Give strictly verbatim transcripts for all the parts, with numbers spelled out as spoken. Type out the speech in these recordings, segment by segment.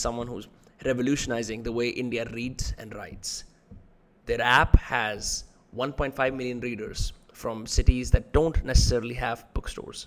someone who's revolutionizing the way India reads and writes. Their app has one point five million readers from cities that don't necessarily have bookstores.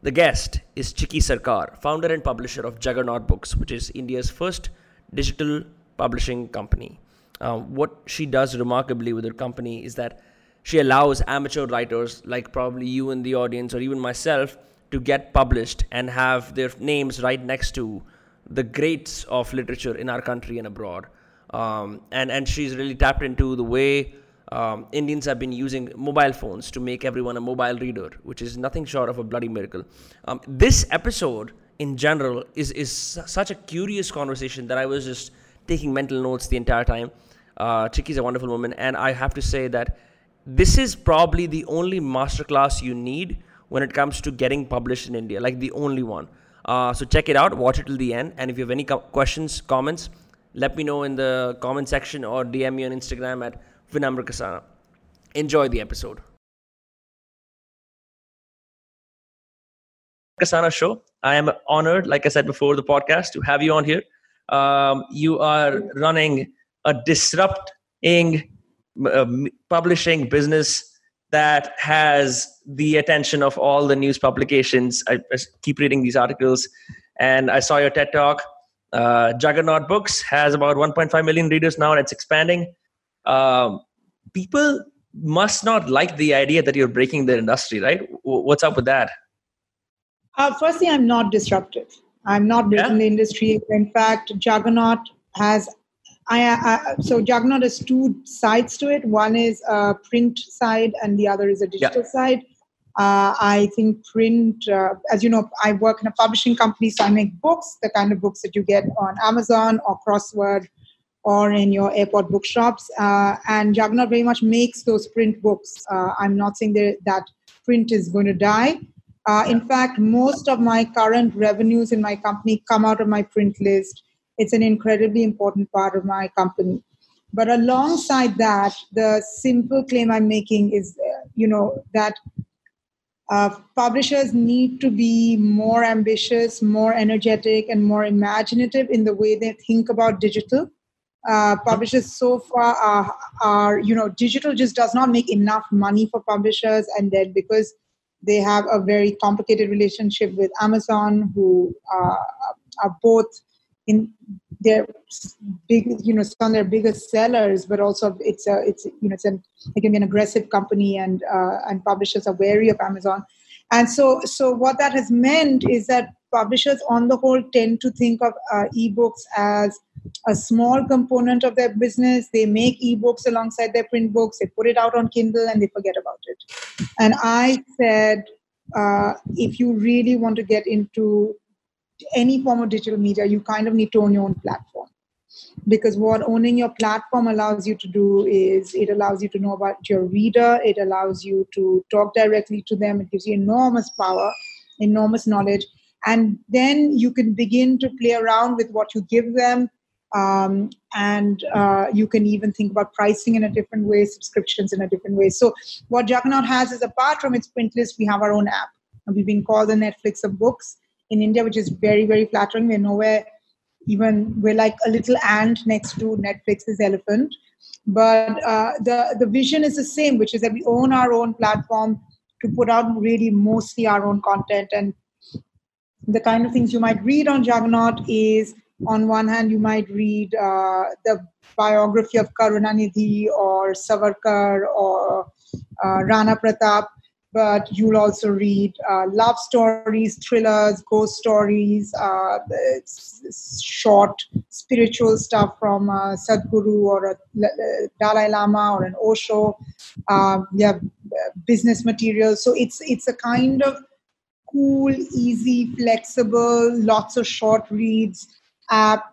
The guest is Chiki Sarkar, founder and publisher of Juggernaut Books, which is India's first digital publishing company. Uh, what she does remarkably with her company is that she allows amateur writers like probably you in the audience or even myself to get published and have their names right next to the greats of literature in our country and abroad. Um, and, and she's really tapped into the way um, Indians have been using mobile phones to make everyone a mobile reader, which is nothing short of a bloody miracle. Um, this episode, in general, is, is such a curious conversation that I was just taking mental notes the entire time. Uh, Chiki's a wonderful woman, and I have to say that this is probably the only masterclass you need when it comes to getting published in India, like the only one. Uh, so check it out, watch it till the end, and if you have any co- questions, comments, let me know in the comment section or D M me on Instagram at Vinamra Kasana. Enjoy the episode. Kasana Show. I am honored, like I said before the podcast, to have you on here. Um, you are running a disrupting uh, publishing business that has the attention of all the news publications. I, I keep reading these articles, and I saw your TED Talk. Uh, Juggernaut Books has about one point five million readers now, and it's expanding. Um, people must not like the idea that you're breaking their industry, right? W- what's up with that? Uh, firstly, I'm not disruptive. I'm not breaking yeah. the industry. In fact, Juggernaut has... I, I, so Juggernaut has two sides to it. One is a print side and the other is a digital yeah. side. Uh, I think print, uh, as you know, I work in a publishing company, so I make books, the kind of books that you get on Amazon or Crossword or in your airport bookshops. Uh, and Juggernaut very much makes those print books. Uh, I'm not saying that, that print is going to die. Uh, in fact, most of my current revenues in my company come out of my print list. It's an incredibly important part of my company. But alongside that, the simple claim I'm making is, uh, you know, that Uh, publishers need to be more ambitious, more energetic, and more imaginative in the way they think about digital. Uh, publishers so far are, are, you know, digital just does not make enough money for publishers. And then because they have a very complicated relationship with Amazon, who uh, are both in their big, you know, some of their biggest sellers, but also it's a, it's, you know, it's an, it can be an aggressive company, and uh, and publishers are wary of Amazon. And so, so what that has meant is that publishers on the whole tend to think of uh, ebooks as a small component of their business. They make ebooks alongside their print books, they put it out on Kindle, and they forget about it. And I said, uh, if you really want to get into any form of digital media, you kind of need to own your own platform, because what owning your platform allows you to do is it allows you to know about your reader, it allows you to talk directly to them, it gives you enormous power, enormous knowledge, and then you can begin to play around with what you give them, um, and uh, you can even think about pricing in a different way, subscriptions in a different way. So what Juggernaut has is, apart from its print list, we have our own app, and we've been called the Netflix of books in India, which is very, very flattering. We're nowhere, even we're like a little ant next to Netflix's elephant. But uh, the, the vision is the same, which is that we own our own platform to put out really mostly our own content. And the kind of things you might read on Juggernaut is, on one hand, you might read uh, the biography of Karunanidhi or Savarkar or uh, Rana Pratap, but you'll also read uh, love stories, thrillers, ghost stories, uh, short spiritual stuff from uh, Sadhguru or a Dalai Lama or an Osho. Uh, we have business materials. So it's it's a kind of cool, easy, flexible, lots of short reads app,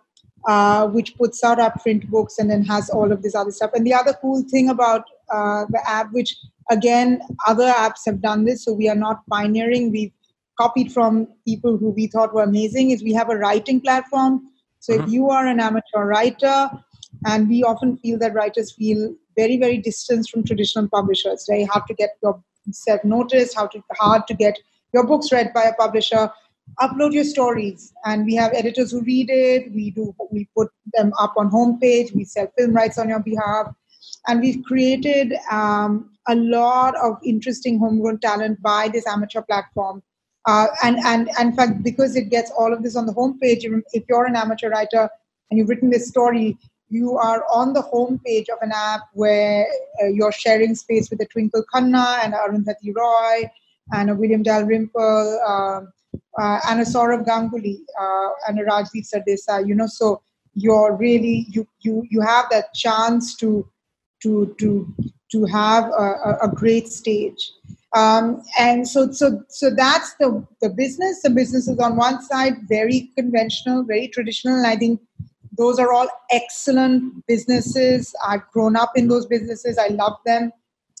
uh, which puts out our print books and then has all of this other stuff. And the other cool thing about uh, the app, which... Again, other apps have done this, so we are not pioneering. We've copied from people who we thought were amazing, is we have a writing platform. So mm-hmm. if you are an amateur writer, and we often feel that writers feel very, very distanced from traditional publishers, right? How to get yourself noticed, how to, hard to get your books read by a publisher. upload your stories, and we have editors who read it. We do, we put them up on homepage. We sell film rights on your behalf. And we've created um, a lot of interesting homegrown talent by this amateur platform. Uh, and, and, and in fact, because it gets all of this on the homepage, if you're an amateur writer and you've written this story, you are on the homepage of an app where uh, you're sharing space with a Twinkle Khanna and a Arundhati Roy and a William Dalrymple um, uh, and a Saurav Ganguly uh, and a Rajdeep Sardesai. You know, so you're really you you you have that chance to to to to have a, a great stage. Um, and so, so, so that's the, the business. The business is on one side, very conventional, very traditional. And I think those are all excellent businesses. I've grown up in those businesses. I love them.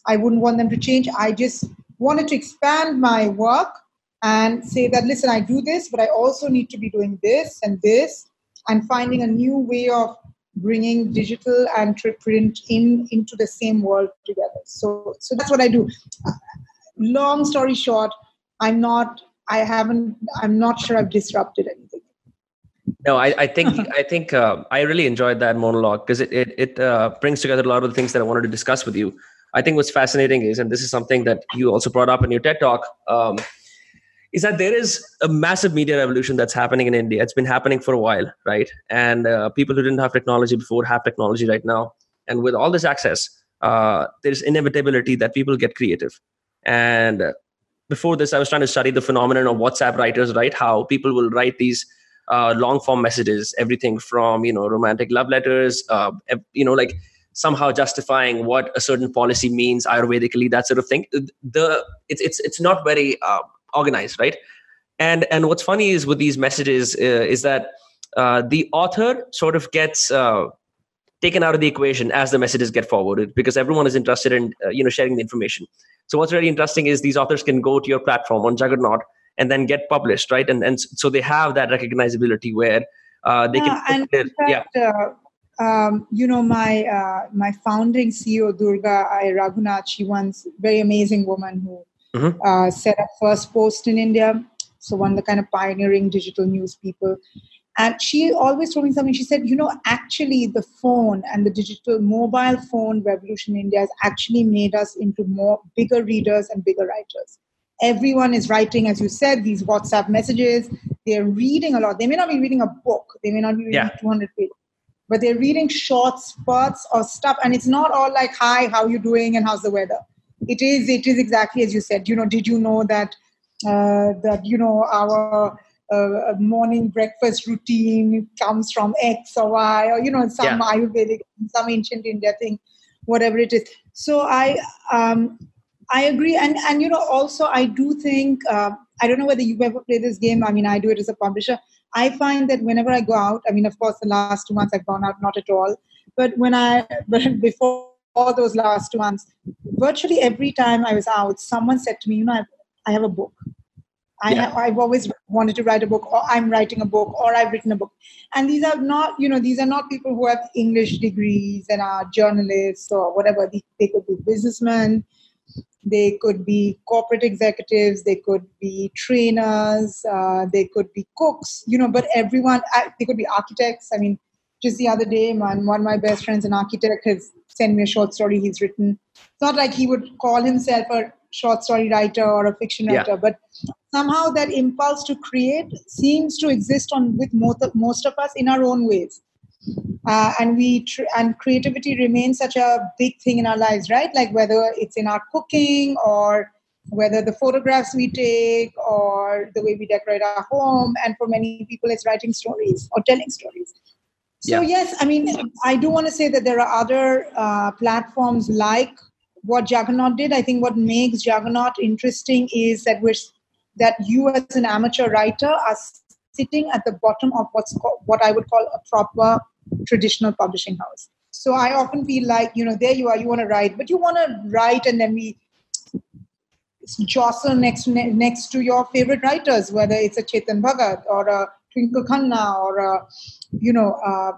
I wouldn't want them to change. I just wanted to expand my work and say that, listen, I do this, but I also need to be doing this and this, and finding a new way of bringing digital and print in into the same world together. So, so that's what I do. Long story short, I'm not, I haven't, I'm not sure I've disrupted anything. No, I, I think, I think uh, I really enjoyed that monologue because it, it, it uh, brings together a lot of the things that I wanted to discuss with you. I think what's fascinating is, and this is something that you also brought up in your TED Talk, um, is that there is a massive media revolution that's happening in India. It's been happening for a while, right? And uh, people who didn't have technology before have technology right now. And with all this access, uh, there's inevitability that people get creative. And before this, I was trying to study the phenomenon of WhatsApp writers, right? How people will write these uh, long form messages, everything from, you know, romantic love letters, uh, you know, like somehow justifying what a certain policy means Ayurvedically, that sort of thing. The it's it's it's not very uh, organized, right? And and what's funny is with these messages uh, is that uh, the author sort of gets uh, taken out of the equation as the messages get forwarded, because everyone is interested in uh, you know sharing the information. So what's really interesting is these authors can go to your platform on Juggernaut and then get published, right? And and so they have that recognizability where uh, they yeah, can. And their, in fact, yeah. uh, um, you know, my uh, my founding C E O Durga Raghunath, she once, very amazing woman who mm-hmm. uh, set up first post in India, so one of the kind of pioneering digital news people, and she always told me something. She said, you know, actually the phone and the digital mobile phone revolution in India has actually made us into more bigger readers and bigger writers. Everyone is writing, as you said, these WhatsApp messages. They're reading a lot. They may not be reading a book. They may not be reading yeah. two hundred pages. But they're reading short spurts of stuff. And it's not all like, hi, how are you doing? And how's the weather? It is, it is exactly as you said. You know, did you know that, uh, that you know, our... Uh, a morning breakfast routine comes from X or Y, or you know, some yeah. Ayurvedic, some ancient India thing, whatever it is. So I, um, I agree, and and you know, also I do think uh, I don't know whether you've ever played this game. I mean, I do it as a publisher. I find that whenever I go out, I mean, of course, the last two months I've gone out not at all, but when I but before all those last two months, virtually every time I was out, someone said to me, you know, I've, I have a book. I yeah. have, I've always wanted to write a book, or I'm writing a book, or I've written a book. And these are not, you know, these are not people who have English degrees and are journalists or whatever. They, they could be businessmen. They could be corporate executives. They could be trainers. Uh, they could be cooks, you know, but everyone, I, they could be architects. I mean, just the other day, man, one of my best friends, an architect, has sent me a short story he's written. It's not like he would call himself a short story writer or a fiction writer, yeah. but somehow that impulse to create seems to exist on with most of, most of us in our own ways. Uh, and we tr- and creativity remains such a big thing in our lives, right? Like whether it's in our cooking, or whether the photographs we take, or the way we decorate our home. And for many people, it's writing stories or telling stories. So yeah. yes, I mean, I do want to say that there are other uh, platforms like what Juggernaut did. I think what makes Juggernaut interesting is that we're that you as an amateur writer are sitting at the bottom of what's co- what I would call a proper traditional publishing house. So I often feel like, you know, there you are, you want to write, but you want to write and then we jostle next next to your favorite writers, whether it's a Chetan Bhagat or a Twinkle Khanna or a, you know, a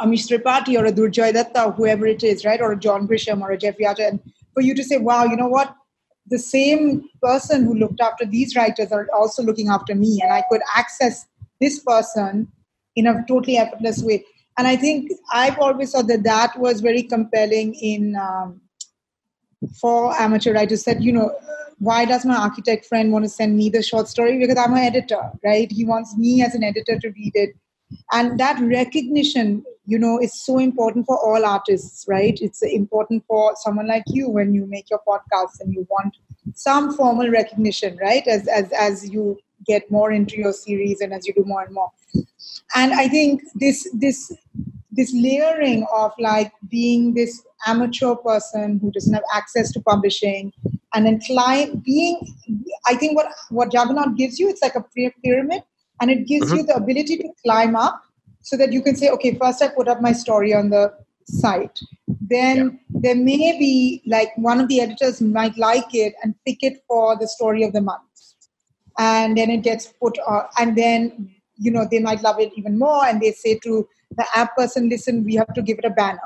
Amish Tripathi or a Durjoy Datta, whoever it is, right? Or a John Grisham or a Jeff Yager. And for you to say, wow, you know what? the same person who looked after these writers are also looking after me, and I could access this person in a totally effortless way. And I think I've always thought that that was very compelling in um, for amateur writers, that, you know, why does my architect friend want to send me the short story? Because I'm an editor, right? He wants me as an editor to read it. And that recognition, you know, is so important for all artists, right? It's important for someone like you when you make your podcasts and you want some formal recognition, right? As as as you get more into your series and as you do more and more. And I think this this this layering of like being this amateur person who doesn't have access to publishing, and then client being, I think what what Juggernaut gives you, it's like a pyramid. And it gives mm-hmm. you the ability to climb up so that you can say, okay, first I put up my story on the site. Then yeah. there may be like one of the editors might like it and pick it for the story of the month. And then it gets put on, and then, you know, they might love it even more. And they say to the app person, listen, we have to give it a banner.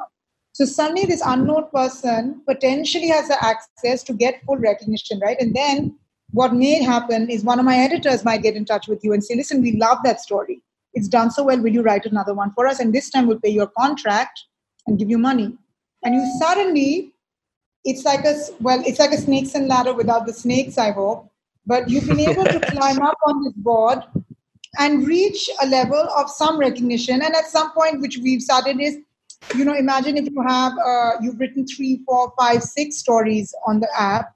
So suddenly this unknown person potentially has the access to get full recognition, right? And then what may happen is one of my editors might get in touch with you and say, listen, we love that story. It's done so well. Will you write another one for us? And this time we'll pay you a contract and give you money. And you suddenly, it's like a, well, it's like a snakes and ladder without the snakes, I hope. But you've been able to climb up on this board and reach a level of some recognition. And at some point, which we've started is, you know, imagine if you have, uh, you've written three, four, five, six stories on the app.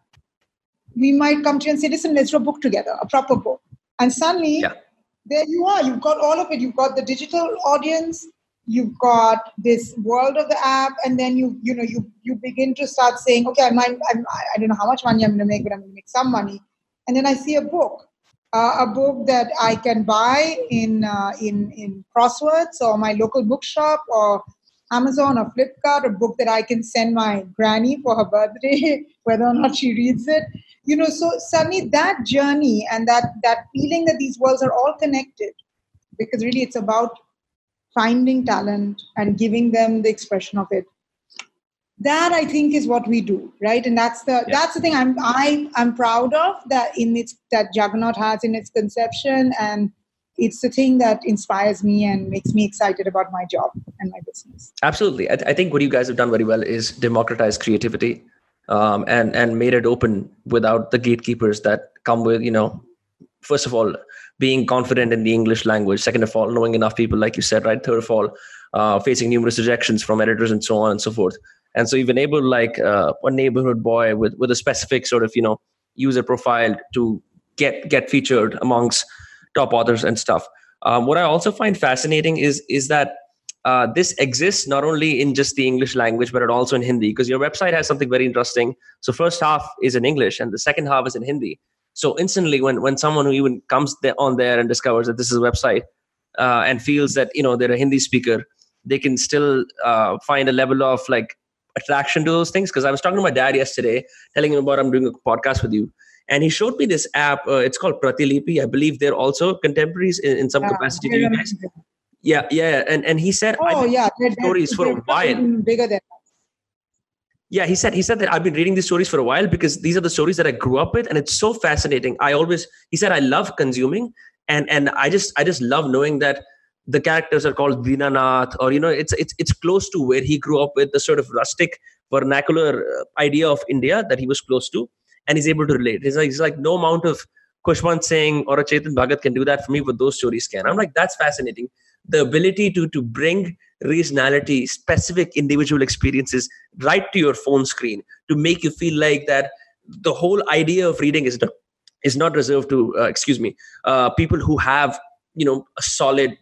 We might come to you and say, listen, let's do a book together, a proper book. And suddenly, yeah. there you are. You've got all of it. You've got the digital audience. You've got this world of the app. And then you you know, you you begin to start saying, okay, I might, I'm, I don't know how much money I'm going to make, but I'm going to make some money. And then I see a book, uh, a book that I can buy in, uh, in, in Crosswords or my local bookshop or Amazon or Flipkart, a book that I can send my granny for her birthday, whether or not she reads it. You know, so suddenly that journey and that that feeling that these worlds are all connected, because really it's about finding talent and giving them the expression of it. That I think is what we do, right? And that's the yeah. that's the thing I'm I I'm proud of that in its that Juggernaut has in its conception, and it's the thing that inspires me and makes me excited about my job and my business. Absolutely, I, th- I think what you guys have done very well is democratize creativity. Um, and, and made it open without the gatekeepers that come with, you know, first of all, being confident in the English language. Second of all, knowing enough people, like you said, right? Third of all, uh, facing numerous rejections from editors and so on and so forth. And so you've enabled like uh, a neighborhood boy with, with a specific sort of, you know, user profile to get, get featured amongst top authors and stuff. Um, what I also find fascinating is, is that Uh, this exists not only in just the English language, but it also in Hindi, because your website has something very interesting. So first half is in English and the second half is in Hindi. So instantly when, when someone who even comes there on there and discovers that this is a website uh, and feels that, you know, they're a Hindi speaker, they can still uh, find a level of like attraction to those things. Because I was talking to my dad yesterday, telling him about I'm doing a podcast with you. And he showed me this app. Uh, it's called Pratilipi. I believe they're also contemporaries in, in some yeah, capacity to you guys. Yeah, yeah, and and he said, "Oh, I've yeah, they're, stories they're, for a while." Bigger than us. Yeah, he said he said that I've been reading these stories for a while because these are the stories that I grew up with, and it's so fascinating. I always, he said, I love consuming, and and I just I just love knowing that the characters are called Dinanath, or you know, it's it's it's close to where he grew up with the sort of rustic vernacular idea of India that he was close to, and he's able to relate. He's like, he's like no amount of Kushwant Singh or a Chetan Bhagat can do that for me, but those stories can. I'm like, that's fascinating. The ability to to bring regionality, specific individual experiences right to your phone screen to make you feel like that the whole idea of reading is not, is not reserved to, uh, excuse me, uh, people who have, you know, a solid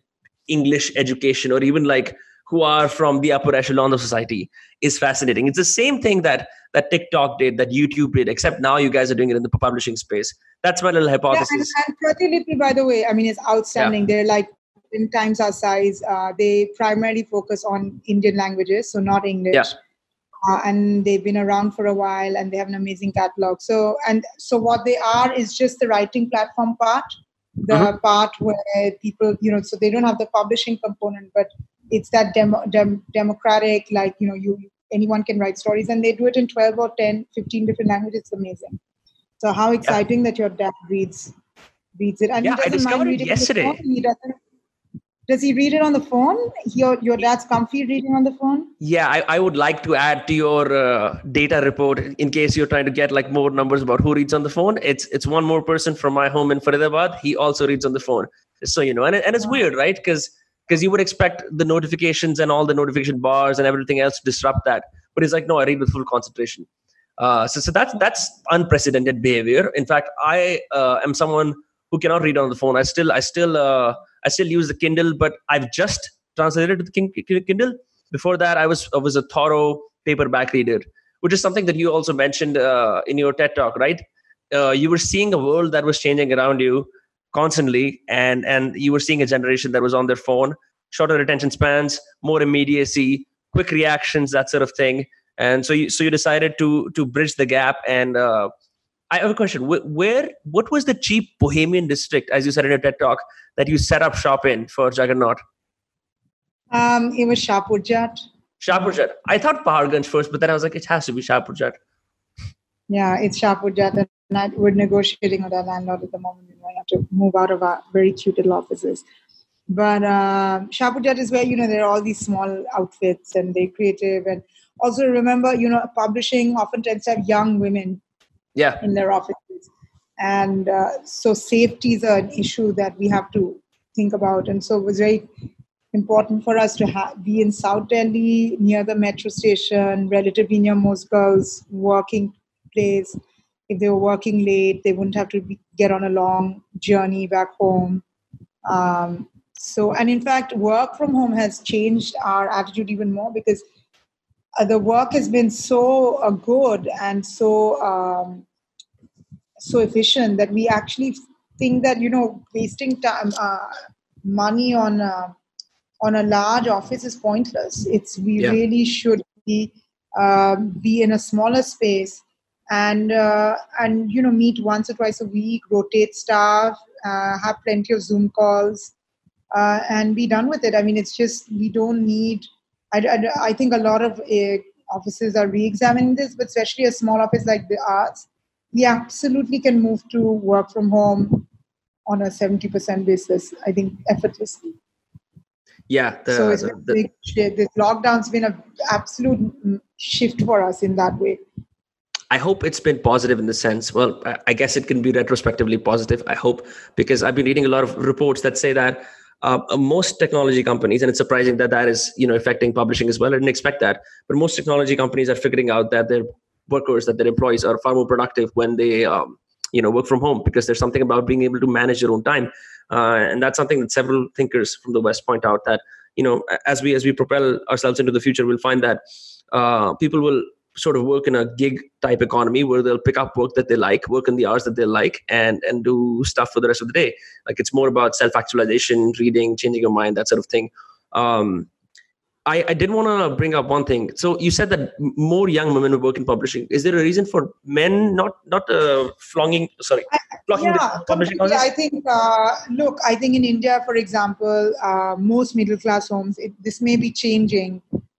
English education or even like who are from the upper echelon of society is fascinating. It's the same thing that that TikTok did, that YouTube did, except now you guys are doing it in the publishing space. That's my little hypothesis. Yeah, and, and Pratilipi, by the way, I mean, it's outstanding. Yeah. They're like, in times our size, uh, they primarily focus on Indian languages, so not English. Yeah. Uh, and they've been around for a while, and they have an amazing catalog. So, and so what they are is just the writing platform part, the mm-hmm. part where people, you know, so they don't have the publishing component, but it's that demo, dem, democratic, like, you know, you anyone can write stories, and they do it in twelve or ten, fifteen different languages. It's amazing. So how exciting yeah. that your dad reads reads it. And yeah, he doesn't I mind reading it yesterday. On the phone. He doesn't, does he read it on the phone? Your your dad's comfy reading on the phone? Yeah, I, I would like to add to your uh, data report in case you're trying to get like more numbers about who reads on the phone. It's it's one more person from my home in Faridabad. He also reads on the phone. So, you know, and and it's yeah. weird, right? Because because you would expect the notifications and all the notification bars and everything else to disrupt that. But he's like, no, I read with full concentration. Uh, so so that's, that's unprecedented behavior. In fact, I uh, am someone who cannot read on the phone. I still I still, uh, I still use the Kindle, but I've just translated to the Kindle. Before that, I was I was a thorough paperback reader, which is something that you also mentioned uh, in your TED Talk, right? Uh, you were seeing a world that was changing around you constantly, and, and you were seeing a generation that was on their phone, shorter attention spans, more immediacy, quick reactions, that sort of thing. And so you so you decided to to bridge the gap. And uh, I have a question. Where, where what was the cheap bohemian district, as you said in your TED Talk, that you set up shop in for Juggernaut? Um, it was Shahpurjat. Shahpurjat. I thought Paharganj first, but then I was like, it has to be Shahpurjat. Yeah, it's Shahpurjat. And I, we're negotiating with our landlord at the moment. We might have to move out of our very cute little offices. But uh, Shahpurjat is where, you know, there are all these small outfits and they're creative. And also remember, you know, publishing often tends to have young women yeah. in their offices. And uh, so safety is an issue that we have to think about. And so it was very important for us to ha- be in South Delhi, near the metro station, relatively near most girls' working place. If they were working late, they wouldn't have to be, get on a long journey back home. Um, so, and in fact, work from home has changed our attitude even more because Uh, the work has been so uh, good and so um, so efficient that we actually think that, you know, wasting time, uh, money on a, on a large office is pointless. It's we yeah. really should be uh, be in a smaller space and uh, and you know meet once or twice a week, rotate staff, uh, have plenty of Zoom calls, uh, and be done with it. I mean, it's just we don't need. I, I, I think a lot of uh, offices are re-examining this, but especially a small office like the arts, we absolutely can move to work from home on a seventy percent basis, I think, effortlessly. Yeah. The, so it's the, been the, big shift. This lockdown's been an absolute shift for us in that way. I hope it's been positive in the sense, well, I guess it can be retrospectively positive, I hope, because I've been reading a lot of reports that say that Uh, most technology companies, and it's surprising that that is, you know, affecting publishing as well. I didn't expect that. But most technology companies are figuring out that their workers, that their employees are far more productive when they, um, you know, work from home because there's something about being able to manage your own time. Uh, and that's something that several thinkers from the West point out that, you know, as we as we propel ourselves into the future, we'll find that uh, people will sort of work in a gig type economy where they'll pick up work that they like, work in the hours that they like, and and do stuff for the rest of the day. Like it's more about self-actualization, reading, changing your mind, that sort of thing. Um, I, I did want to bring up one thing. So you said that more young women work in publishing. Is there a reason for men not not uh, flonging, sorry, flocking yeah, to publishing houses? I think, uh, look, I think in India, for example, uh, most middle-class homes, it, this may be changing,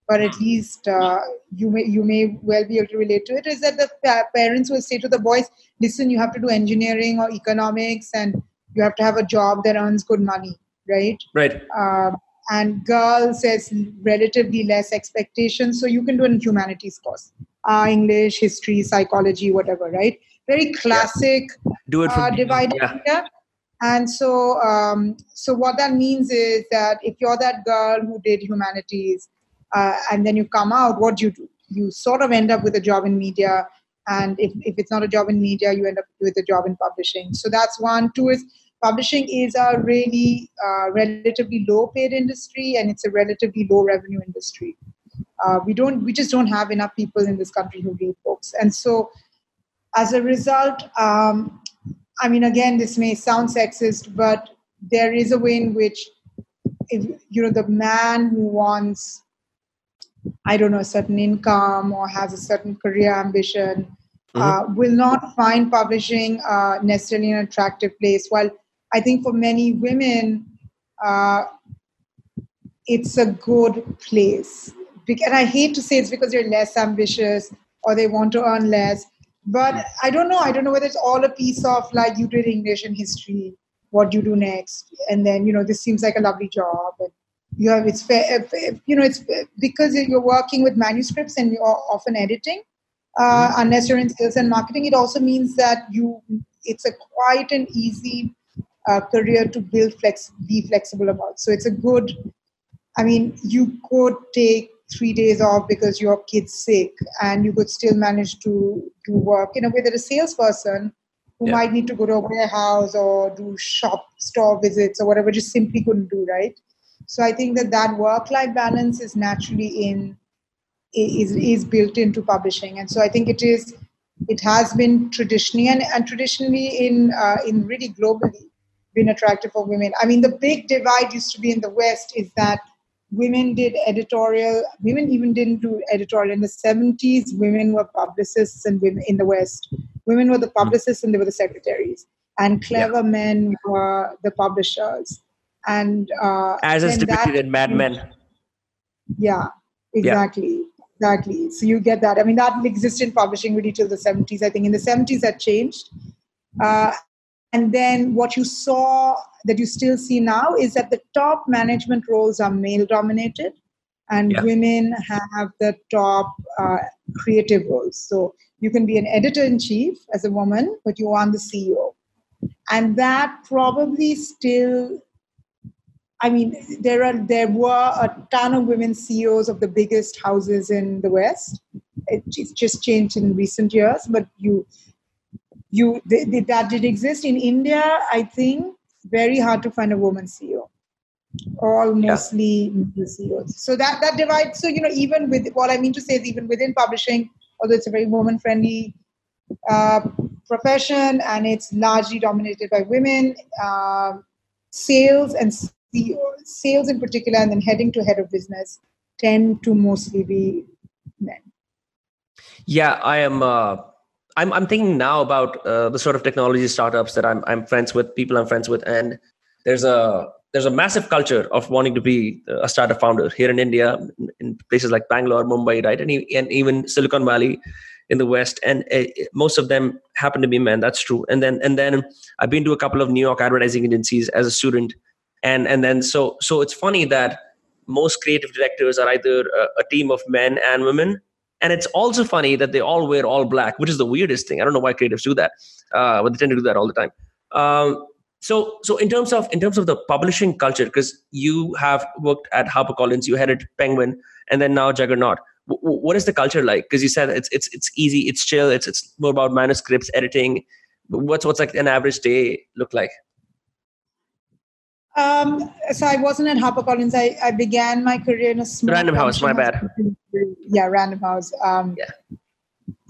but at least uh, you may you may well be able to relate to it, is that the pa- parents will say to the boys, listen, you have to do engineering or economics and you have to have a job that earns good money, right? Right. Uh, and girls has relatively less expectations, so you can do a humanities course. Uh, English, history, psychology, whatever, right? Very classic yeah. do it uh, divided yeah. India. And so, um, so what that means is that if you're that girl who did humanities, Uh, and then you come out, what do you do? You sort of end up with a job in media. And if, if it's not a job in media, you end up with a job in publishing. So that's one. Two is publishing is a really uh, relatively low paid industry and it's a relatively low revenue industry. Uh, we don't, we just don't have enough people in this country who read books. And so as a result, um, I mean, again, this may sound sexist, but there is a way in which, if, you know, the man who wants, I don't know, a certain income or has a certain career ambition, mm-hmm. uh, will not find publishing uh, necessarily an attractive place. While I think for many women, uh, it's a good place. And I hate to say it's because they're less ambitious or they want to earn less, But I don't know. I don't know whether it's all a piece of like you did English and history, what you do next. And then, you know, this seems like a lovely job. And you have, it's fair, you know, it's because you're working with manuscripts and you're often editing, uh, unless you're in sales and marketing, it also means that you, it's a quite an easy uh, career to build, flex, be flexible about. So it's a good, I mean, you could take three days off because your kid's sick and you could still manage to do work in a way that a salesperson who yeah. might need to go to a warehouse or do shop store visits or whatever just simply couldn't do, right? So I think that that work-life balance is naturally in, is, is built into publishing. And so I think it is, it has been traditionally and, and traditionally in, uh, in really globally been attractive for women. I mean, the big divide used to be in the West is that women did editorial, women even didn't do editorial. In the seventies, women were publicists and women in the West. Women were the publicists and they were the secretaries. And clever yeah. men were the publishers. And uh, as is depicted in Mad Men. Yeah, exactly. Yeah. Exactly. So you get that. I mean, that existed in publishing really till the seventies. I think in the seventies that changed. Uh, And then what you saw that you still see now is that the top management roles are male dominated and yeah. women have the top uh, creative roles. So you can be an editor-in-chief as a woman, but you aren't the C E O. And that probably still, I mean, there are there were a ton of women C E Os of the biggest houses in the West. It's just changed in recent years, but you... You they, they, that did exist in India. I think very hard to find a woman C E O, all mostly yeah. C E Os. So that that divide. So you know, even with what I mean to say is, even within publishing, although it's a very woman-friendly uh, profession and it's largely dominated by women, uh, sales and C E O, sales in particular, and then heading to head of business tend to mostly be men. Yeah, I am. Uh... I'm I'm thinking now about uh, the sort of technology startups that I'm I'm friends with, people I'm friends with, and there's a there's a massive culture of wanting to be a startup founder here in India, in places like Bangalore, Mumbai, right, and and even Silicon Valley in the West, and uh, most of them happen to be men. That's true. And then and then I've been to a couple of New York advertising agencies as a student, and and then so so it's funny that most creative directors are either a, a team of men and women. And it's also funny that they all wear all black, which is the weirdest thing. I don't know why creatives do that, uh, but they tend to do that all the time. Um, so, so in terms of in terms of the publishing culture, because you have worked at HarperCollins, you headed Penguin, and then now Juggernaut. W- what is the culture like? Because you said it's it's it's easy, it's chill, it's it's more about manuscripts, editing. What's what's like an average day look like? Um, so I wasn't at HarperCollins. I, I began my career in a small Random House. My bad. Yeah, Random House. Um, yeah.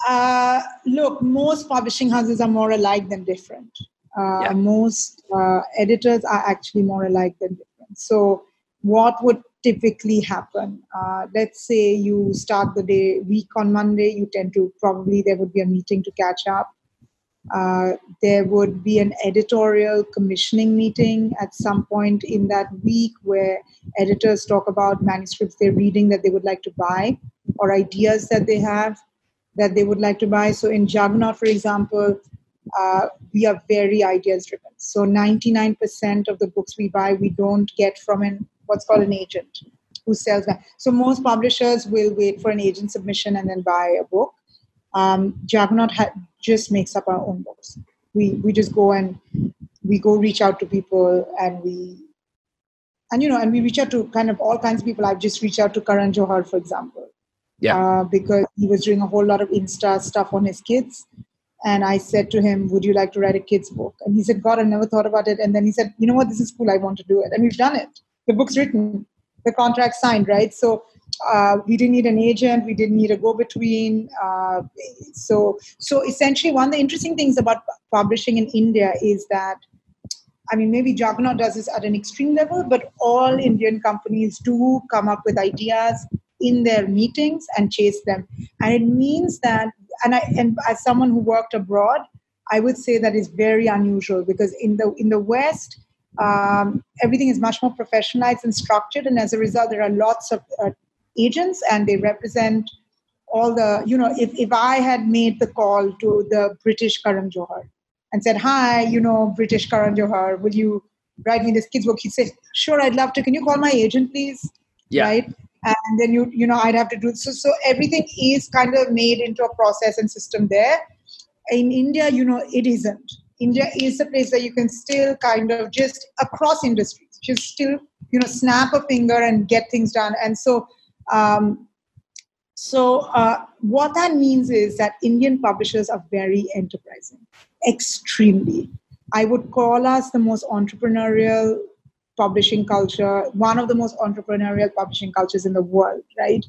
Uh, look, most publishing houses are more alike than different. Uh, yeah. Most uh, editors are actually more alike than different. So what would typically happen? Uh, let's say you start the day week on Monday. You tend to probably there would be a meeting to catch up. Uh, there would be an editorial commissioning meeting at some point in that week where editors talk about manuscripts they're reading that they would like to buy or ideas that they have that they would like to buy. So in Juggernaut, for example, uh, we are very ideas driven. So ninety-nine percent of the books we buy, we don't get from an what's called an agent who sells them. So most publishers will wait for an agent submission and then buy a book. Um, Juggernaut ha- just makes up our own books. We we just go and we go reach out to people and we and you know and we reach out to kind of all kinds of people. I've just reached out to Karan Johar, for example, yeah, uh, because he was doing a whole lot of Insta stuff on his kids, and I said to him, "Would you like to write a kids book?" And he said, "God, I never thought about it." And then he said, "You know what? This is cool. I want to do it." And we've done it. The book's written, the contract signed, right? So. Uh, we didn't need an agent. We didn't need a go-between. Uh, so, so essentially, one of the interesting things about p- publishing in India is that, I mean, maybe Juggernaut does this at an extreme level, but all Indian companies do come up with ideas in their meetings and chase them. And it means that, and I, and as someone who worked abroad, I would say that is very unusual because in the in the West. Um, everything is much more professionalized and structured, and as a result, there are lots of uh, agents, and they represent all the, you know, if, if I had made the call to the British Karan Johar and said, hi, you know, British Karan Johar, will you write me this kids book? He'd say, sure, I'd love to. Can you call my agent, please? Yeah. Right. And then, you you know, I'd have to do so. So everything is kind of made into a process and system there. In India, you know, it isn't. India is a place where you can still kind of just across industries, just still, you know, snap a finger and get things done. And so, um, so uh, what that means is that Indian publishers are very enterprising, extremely. I would call us the most entrepreneurial publishing culture, one of the most entrepreneurial publishing cultures in the world, right?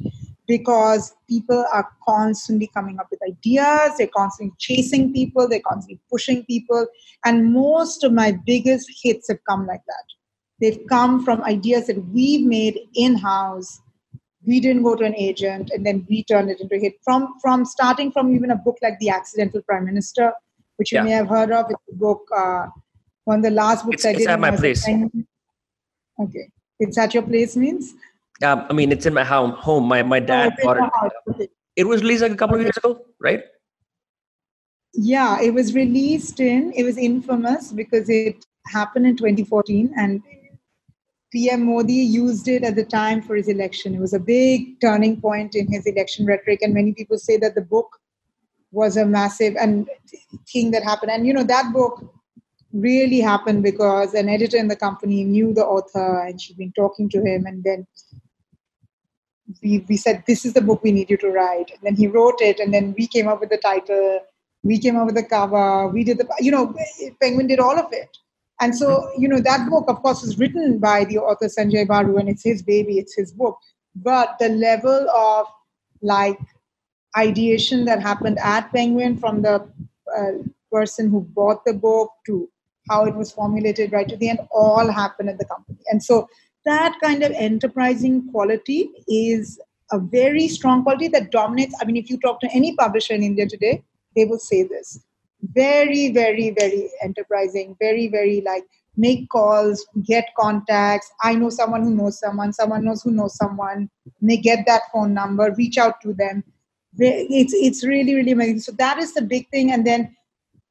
Because people are constantly coming up with ideas, they're constantly chasing people, they're constantly pushing people. And most of my biggest hits have come like that. They've come from ideas that we've made in-house. We didn't go to an agent, and then we turned it into a hit. From, from starting from even a book like The Accidental Prime Minister, which you yeah. may have heard of. It's a book, uh, one of the last books it's, I did. It's at my place. Okay. It's at your place means? Um, I mean, it's in my home. home. My my dad oh, bought it. Okay. It was released like a couple okay. of years ago, right? Yeah, it was released in, it was infamous because it happened in twenty fourteen and P M Modi used it at the time for his election. It was a big turning point in his election rhetoric. And many people say that the book was a massive and thing that happened. And, you know, that book really happened because an editor in the company knew the author and she'd been talking to him. And then we, we said, this is the book we need you to write. And then he wrote it. And then we came up with the title. We came up with the cover. We did the, you know, Penguin did all of it. And so, you know, that book, of course, was written by the author Sanjay Baru and it's his baby, it's his book. But the level of like ideation that happened at Penguin from the uh, person who bought the book to how it was formulated right to the end, all happened at the company. And so that kind of enterprising quality is a very strong quality that dominates. I mean, if you talk to any publisher in India today, they will say this. Very, very, very enterprising, very, very like make calls, get contacts. I know someone who knows someone, someone knows who knows someone. They get that phone number, reach out to them. It's it's really, really amazing. So that is the big thing. And then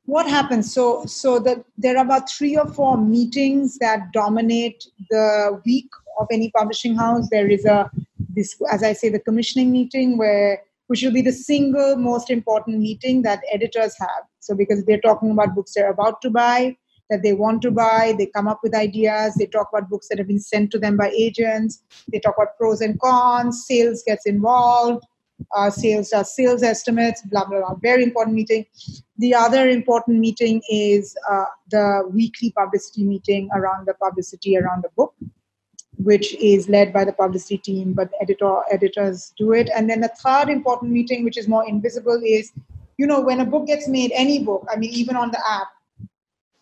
what happens? So so that there are about three or four meetings that dominate the week of any publishing house. There is a this as I say, the commissioning meeting where which will be the single most important meeting that editors have. So because they're talking about books they're about to buy, that they want to buy, they come up with ideas, they talk about books that have been sent to them by agents, they talk about pros and cons, sales gets involved, uh, sales are sales estimates, blah, blah, blah. Very important meeting. The other important meeting is uh, the weekly publicity meeting around the publicity around the book, which is led by the publicity team, but editor editors do it. And then the third important meeting, which is more invisible, is, you know, when a book gets made, any book, I mean, even on the app.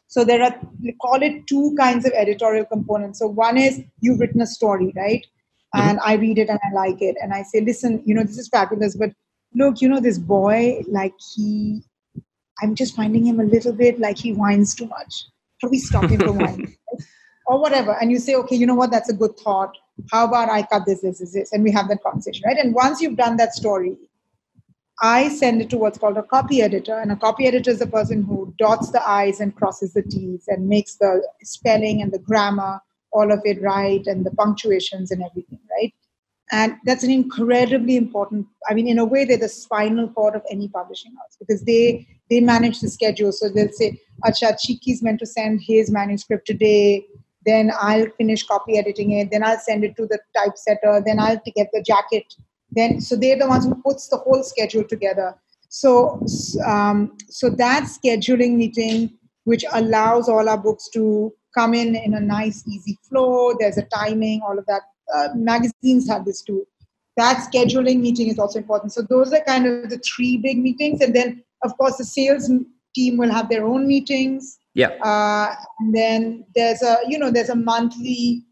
So there are, we call it two kinds of editorial components. So one is you've written a story, right? Mm-hmm. And I read it and I like it. And I say, listen, you know, this is fabulous, but look, you know, this boy, like he, I'm just finding him a little bit like he whines too much. How do we stop him from whining? Or whatever. And you say, okay, you know what? That's a good thought. How about I cut this, this, this, this? And we have that conversation, right? And once you've done that story, I send it to what's called a copy editor. And a copy editor is the person who dots the I's and crosses the T's and makes the spelling and the grammar, all of it right, and the punctuations and everything, right? And that's an incredibly important, I mean, in a way, they're the spinal cord of any publishing house because they they manage the schedule. So they'll say, Acha, Chiki's meant to send his manuscript today. Then I'll finish copy editing it. Then I'll send it to the typesetter. Then I'll get the jacket. Then, so they're the ones who puts the whole schedule together. So, um, so that scheduling meeting, which allows all our books to come in in a nice, easy flow. There's a timing, all of that. Uh, magazines have this too. That scheduling meeting is also important. So those are kind of the three big meetings. And then, of course, the sales team will have their own meetings. Yeah. Uh, and then there's a, you know, there's a monthly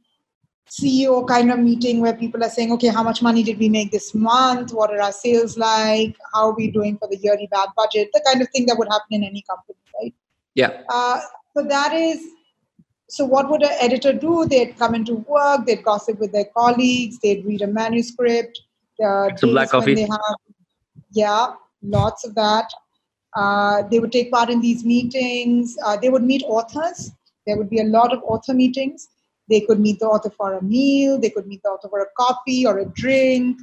C E O kind of meeting where people are saying, okay, how much money did we make this month? What are our sales like? How are we doing for the yearly budget? The kind of thing that would happen in any company, right? Yeah. Uh, so that is, so what would an editor do? They'd come into work, they'd gossip with their colleagues, they'd read a manuscript. Uh, Some black coffee. They have, Yeah, lots of that. Uh, they would take part in these meetings. Uh, they would meet authors. There would be a lot of author meetings. They could meet the author for a meal. They could meet the author for a coffee or a drink.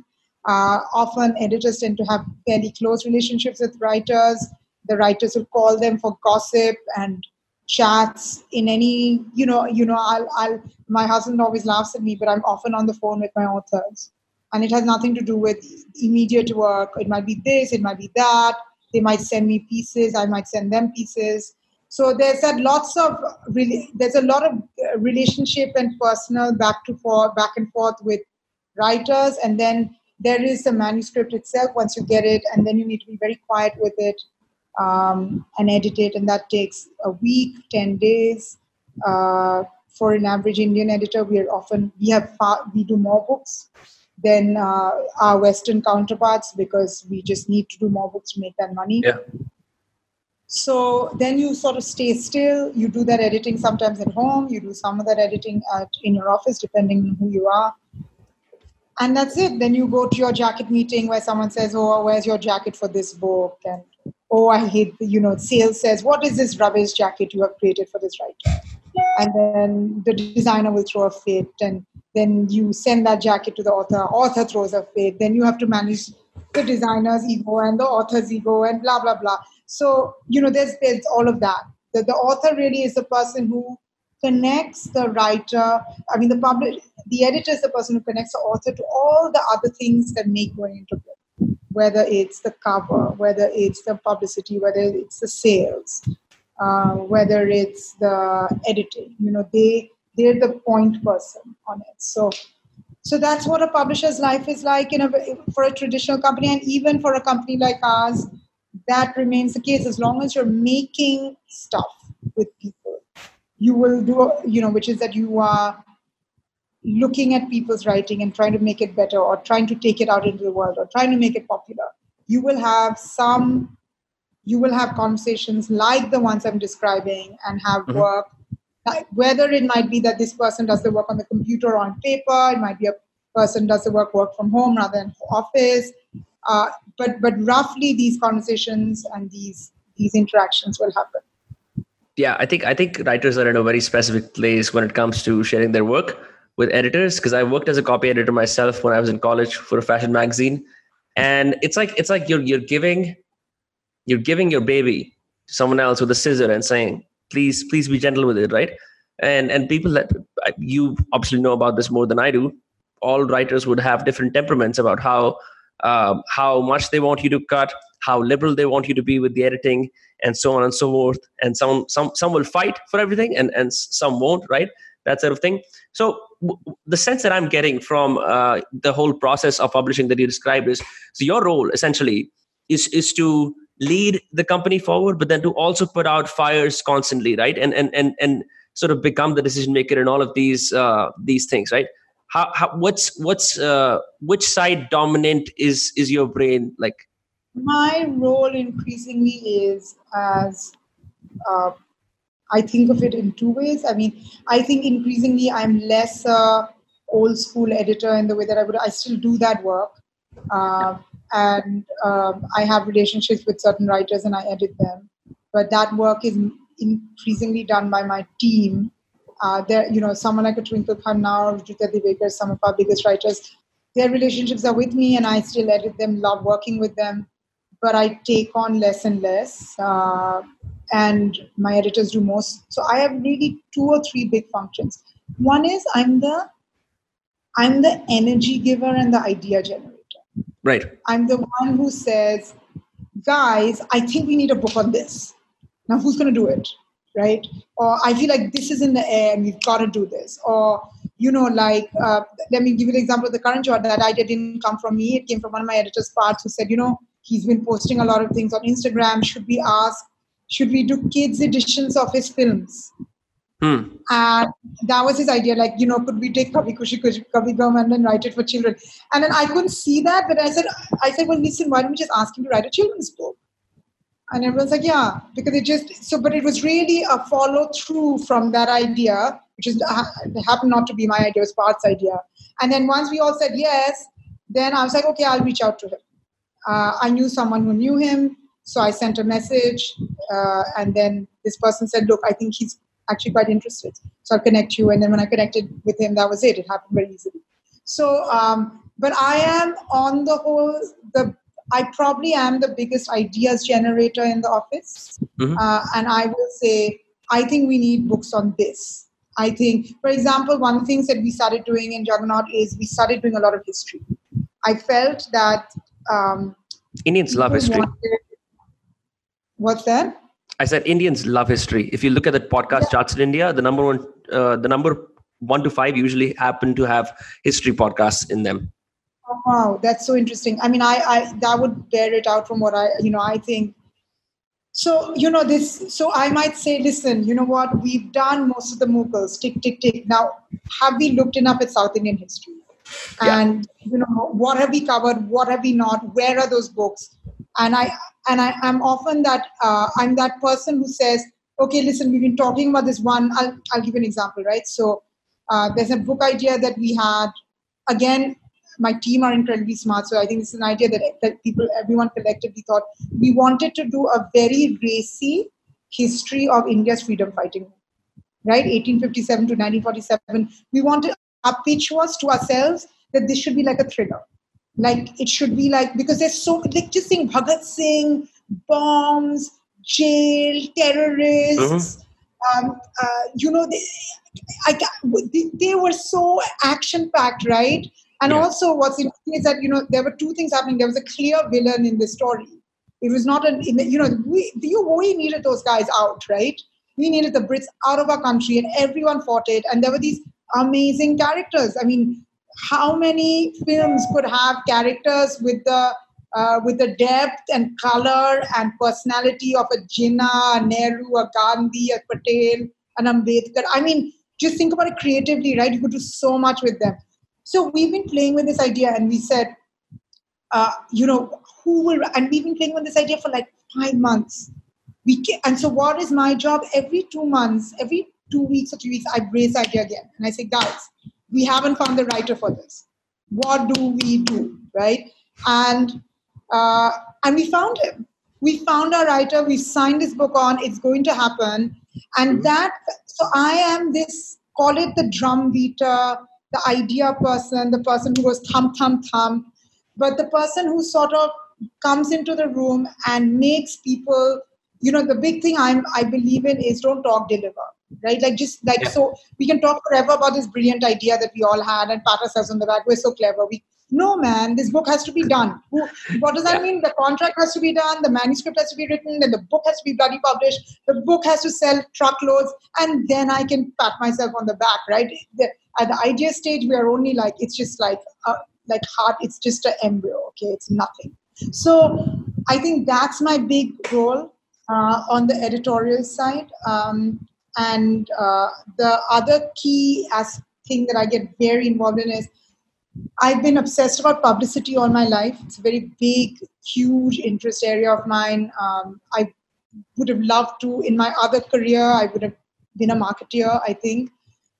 Uh, often editors tend to have fairly close relationships with writers. The writers will call them for gossip and chats in any, you know, you know, I'll, I'll, my husband always laughs at me, but I'm often on the phone with my authors. And it has nothing to do with immediate work. It might be this, it might be that. They might send me pieces. I might send them pieces. So there's that lots of really, there's a lot of relationship and personal back to forth, back and forth with writers. And then there is the manuscript itself once you get it, and then you need to be very quiet with it um, and edit it. And that takes a week, ten days. Uh, for an average Indian editor, we are often we have far, we do more books than uh, our Western counterparts because we just need to do more books to make that money. Yeah. So then you sort of stay still. You do that editing sometimes at home. You do some of that editing at, in your office, depending on who you are. And that's it. Then you go to your jacket meeting where someone says, oh, where's your jacket for this book? And, oh, I hate, you know, sales says, what is this rubbish jacket you have created for this writer? And then the designer will throw a fit. And then you send that jacket to the author. Author throws a fit. Then you have to manage the designer's ego and the author's ego and blah, blah, blah. So, you know, there's, there's all of that. The, the author really is the person who connects the writer. I mean, the public, the editor is the person who connects the author to all the other things that make going into book, whether it's the cover, whether it's the publicity, whether it's the sales, uh, whether it's the editing. You know, they they're the point person on it. So, so that's what a publisher's life is like in a, for a traditional company, and even for a company like ours, that remains the case as long as you're making stuff with people. You will do, you know, which is that you are looking at people's writing and trying to make it better or trying to take it out into the world or trying to make it popular. You will have some, you will have conversations like the ones I'm describing and have mm-hmm. work. Like, whether it might be that this person does the work on the computer or on paper, it might be a person does the work, work from home rather than office. Uh, but but roughly these conversations and these these interactions will happen. Yeah, I think I think writers are in a very specific place when it comes to sharing their work with editors, because I worked as a copy editor myself when I was in college for a fashion magazine, and it's like it's like you're you're giving you're giving your baby to someone else with a scissor and saying, please please be gentle with it, right? And and people that you obviously know about this more than I do. All writers would have different temperaments about how um, how much they want you to cut, how liberal they want you to be with the editing, and so on and so forth. And some some some will fight for everything, and and some won't, right? That sort of thing. So w- the sense that I'm getting from uh, the whole process of publishing that you described is, so your role essentially is is to lead the company forward, but then to also put out fires constantly, right? And and and and sort of become the decision maker in all of these uh, these things, right? How, how what's what's uh, which side dominant is is your brain like? My role increasingly is as, uh, I think of it in two ways. I mean, I think increasingly I'm less uh, old school editor in the way that I would, I still do that work. Uh, and uh, I have relationships with certain writers and I edit them. But that work is increasingly done by my team. Uh, there, you know, someone like a Twinkle Khanna or Jutta Devekar, some of our biggest writers, their relationships are with me and I still edit them, love working with them. But I take on less and less, uh, and my editors do most. So I have really two or three big functions. One is I'm the, I'm the energy giver and the idea generator. Right. I'm the one who says, guys, I think we need a book on this. Now who's going to do it? Right. Or I feel like this is in the air and we've got to do this. Or, you know, like, uh, let me give you an example of the Karan Johar. That idea didn't come from me. It came from one of my editor's parts who said, you know, he's been posting a lot of things on Instagram. Should we ask, should we do kids editions of his films? Hmm. And that was his idea. Like, you know, could we take Kabhi Kushi Kabhi Gham and then write it for children? And then I couldn't see that. But I said, I said, well, listen, why don't we just ask him to write a children's book? And everyone's like, yeah, because it just, so, but it was really a follow through from that idea, which is, happened not to be my idea, it was Parth's idea. And then once we all said yes, then I was like, okay, I'll reach out to him. Uh, I knew someone who knew him. So I sent a message uh, and then this person said, look, I think he's actually quite interested. So I'll connect you. And then when I connected with him, that was it. It happened very easily. So, um, but I am on the whole, the I probably am the biggest ideas generator in the office. Mm-hmm. Uh, and I will say, I think we need books on this. I think, for example, one of the things that we started doing in Juggernaut is we started doing a lot of history. I felt that... Um, Indians love history. Wanted, what's that? I said Indians love history. If you look at the podcast yeah. charts in India, the number one, uh, the number one to five usually happen to have history podcasts in them. Oh, wow, that's so interesting. I mean, I, I that would bear it out from what I, you know, I think. So, you know, this, so I might say, listen, you know what, we've done most of the MOOCs, tick, tick, tick. Now, have we looked enough at South Indian history? Yeah. And, you know, what have we covered? What have we not? Where are those books? And I, and I, I'm often that, uh, I'm that person who says, okay, listen, we've been talking about this one. I'll, I'll give you an example, right? So uh, there's a book idea that we had. Again, my team are incredibly smart. So I think this is an idea that, that people, everyone collectively thought we wanted to do a very racy history of India's freedom fighting, right? eighteen fifty-seven to nineteen forty-seven. We wanted, our pitch was to ourselves that this should be like a thriller. Like it should be like, because there's so, like just seeing Bhagat Singh, bombs, jail, terrorists, mm-hmm. um, uh, you know, they, I, they, they were so action packed, right? And yeah. also what's interesting is that, you know, there were two things happening. There was a clear villain in this story. It was not an, you know, we, we needed those guys out, right? We needed the Brits out of our country and everyone fought it. And there were these amazing characters. I mean, how many films could have characters with the, uh, with the depth and color and personality of a Jinnah, a Nehru, a Gandhi, a Patel, an Ambedkar? I mean, just think about it creatively, right? You could do so much with them. So we've been playing with this idea and we said, uh, you know, who will, and we've been playing with this idea for like five months. We can, and so what is my job? Every two months, every two weeks or three weeks, I raise the idea again. And I say, guys, we haven't found the writer for this. What do we do, right? And, uh, and we found him. We found our writer. We've signed his book on. It's going to happen. And that, so I am this, call it the drum beater, the idea person, the person who goes thump, thump, thump, but the person who sort of comes into the room and makes people, you know, the big thing I'm, I believe in is don't talk, deliver, right? Like just like, yeah. so we can talk forever about this brilliant idea that we all had and pat ourselves on the back. We're so clever. We, no, man, this book has to be done. Who, what does that yeah. mean? The contract has to be done. The manuscript has to be written. Then the book has to be bloody published. The book has to sell truckloads. And then I can pat myself on the back, right? The, at the idea stage, we are only like, it's just like, uh, like heart, it's just an embryo, okay? It's nothing. So I think that's my big role uh, on the editorial side. Um, and uh, the other key as thing that I get very involved in is I've been obsessed about publicity all my life. It's a very big, huge interest area of mine. Um, I would have loved to, in my other career, I would have been a marketeer, I think.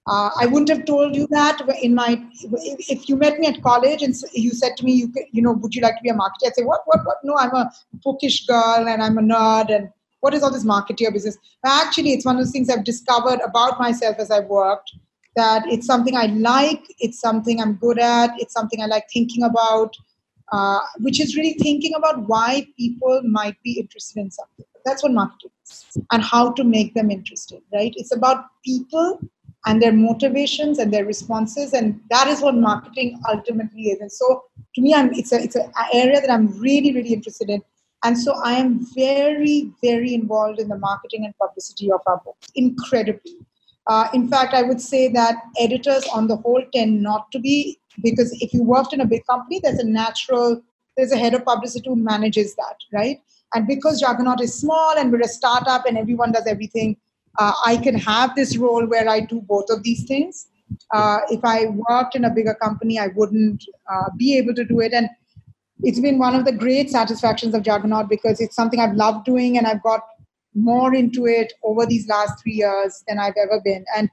Uh, I wouldn't have told you that in my, if you met me at college and you said to me, you you know, would you like to be a marketer? I'd say, what, what, what? No, I'm a bookish girl and I'm a nerd and what is all this marketeer business? But actually, it's one of those things I've discovered about myself as I've worked, that it's something I like, it's something I'm good at, it's something I like thinking about, uh, which is really thinking about why people might be interested in something. That's what marketing is and how to make them interested, right? It's about people and their motivations and their responses. And that is what marketing ultimately is. And so to me, I'm, it's a, it's an area that I'm really, really interested in. And so I am very, very involved in the marketing and publicity of our books, incredibly. Uh, in fact, I would say that editors on the whole tend not to be, because if you worked in a big company, there's a natural, there's a head of publicity who manages that, right? And because Juggernaut is small and we're a startup and everyone does everything, Uh, I can have this role where I do both of these things. Uh, if I worked in a bigger company, I wouldn't uh, be able to do it. And it's been one of the great satisfactions of Juggernaut because it's something I've loved doing and I've got more into it over these last three years than I've ever been. And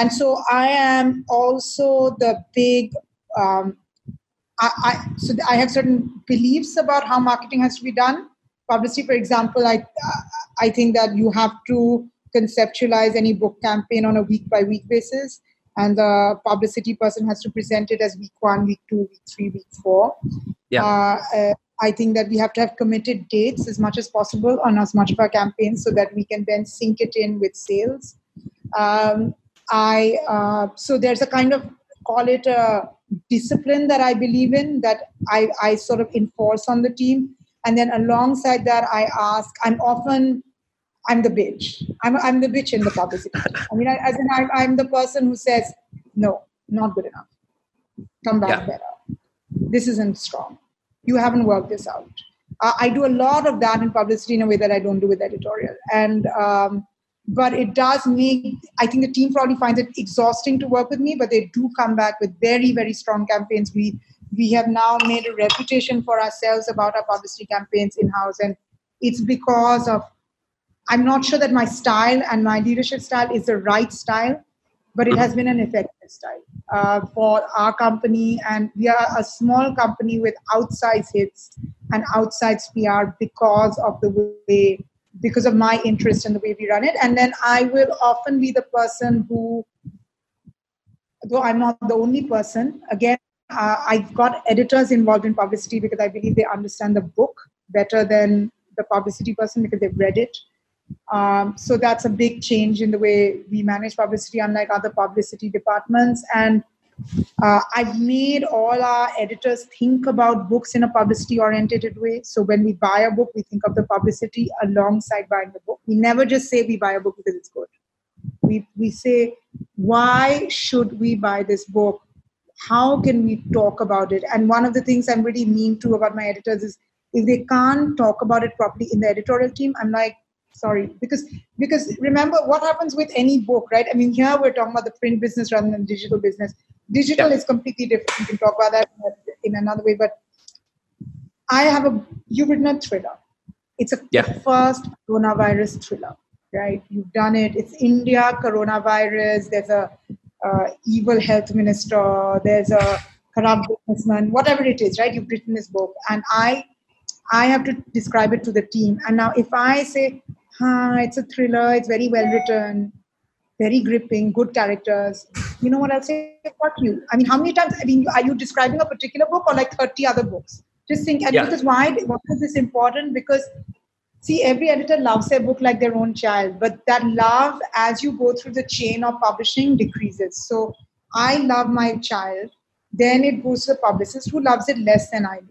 and so I am also the big um, I, I so I have certain beliefs about how marketing has to be done. Publicity, for example, I I think that you have to conceptualize any book campaign on a week by week basis, and the publicity person has to present it as week one, week two, week three, week four. Yeah. Uh, uh, I think that we have to have committed dates as much as possible on as much of our campaigns so that we can then sync it in with sales. Um, I uh, so there's a kind of, call it a discipline that I believe in, that I, I sort of enforce on the team. And then alongside that, I ask, I'm often, I'm the bitch. I'm I'm the bitch in the publicity. I mean, I, as in I'm, I'm the person who says, no, not good enough. Come back yeah. better. This isn't strong. You haven't worked this out. Uh, I do a lot of that in publicity in a way that I don't do with editorial. And, um, but it does make, I think the team probably finds it exhausting to work with me, but they do come back with very, very strong campaigns. We, we have now made a reputation for ourselves about our publicity campaigns in-house. And it's because of, I'm not sure that my style and my leadership style is the right style, but it has been an effective style uh, for our company. And we are a small company with outsized hits and outsized P R because of the way, because of my interest in the way we run it. And then I will often be the person who, though I'm not the only person, again, uh, I've got editors involved in publicity because I believe they understand the book better than the publicity person because they've read it. Um, so that's a big change in the way we manage publicity, unlike other publicity departments. And uh, I've made all our editors think about books in a publicity-oriented way. So when we buy a book, we think of the publicity alongside buying the book. We never just say we buy a book because it's good. We we say, why should we buy this book? How can we talk about it? And one of the things I'm really mean to about my editors is if they can't talk about it properly in the editorial team, I'm like, Sorry, because because remember what happens with any book, right? I mean, here we're talking about the print business rather than digital business. Digital yeah. is completely different. You can talk about that in another way. But I have a, you've written a thriller. It's a yeah. first coronavirus thriller, right? You've done it. It's India, coronavirus. There's a uh, evil health minister. There's a corrupt businessman, whatever it is, right? You've written this book. And I, I have to describe it to the team. And now if I say, ah, it's a thriller, it's very well written, very gripping, good characters. You know what I'll say? Fuck you. I mean, how many times, I mean, are you describing a particular book or like thirty other books? Just think, and yeah. because why, why is this important? Because, see, every editor loves their book like their own child, but that love, as you go through the chain of publishing, decreases. So I love my child, then it goes to the publicist who loves it less than I do.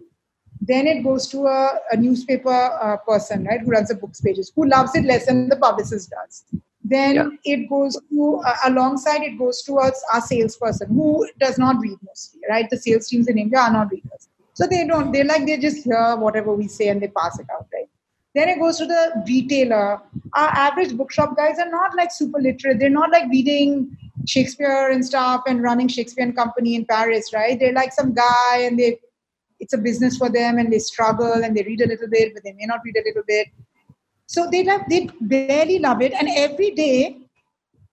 Then it goes to a, a newspaper uh, person, right, who runs the books pages, who loves it less than the publicist does. Then yeah. it goes to, uh, alongside it goes towards our salesperson, who does not read mostly, right? The sales teams in India are not readers. So they don't, they like, they just hear whatever we say and they pass it out, right? Then it goes to the retailer. Our average bookshop guys are not like super literate. They're not like reading Shakespeare and stuff and running Shakespeare and Company in Paris, right? They're like some guy and they, it's a business for them and they struggle and they read a little bit, but they may not read a little bit. So they love, they barely love it. And every day,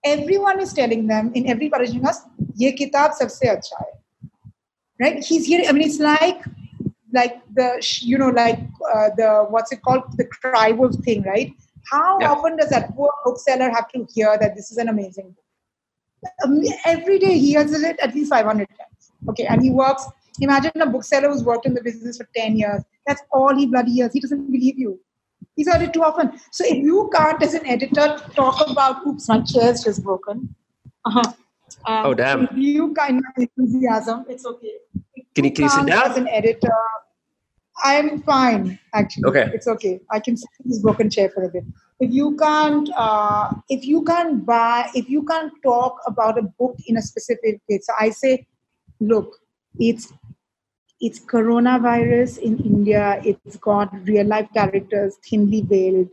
everyone is telling them in every publishing house, "Ye kitab sabse acha hai." Right? He's here. I mean, it's like, like the, you know, like uh, the, what's it called? The cry wolf thing, right? How yeah. often does that poor bookseller have to hear that this is an amazing book? Um, every day he hears it at least five hundred times. Okay. And he works. Imagine a bookseller who's worked in the business for ten years. That's all he bloody hears. He doesn't believe you. He's heard it too often. So if you can't, as an editor, talk about, oops, my chair's just broken. Uh-huh. Um, oh, damn. If you kind of enthusiasm, it's okay. If can you, you can you sit down? As an editor, I am fine, actually. Okay. It's okay. I can sit in this broken chair for a bit. If you can't, uh, if you can't buy, if you can't talk about a book in a specific way, so I say, look, it's It's coronavirus in India. It's got real-life characters, thinly veiled.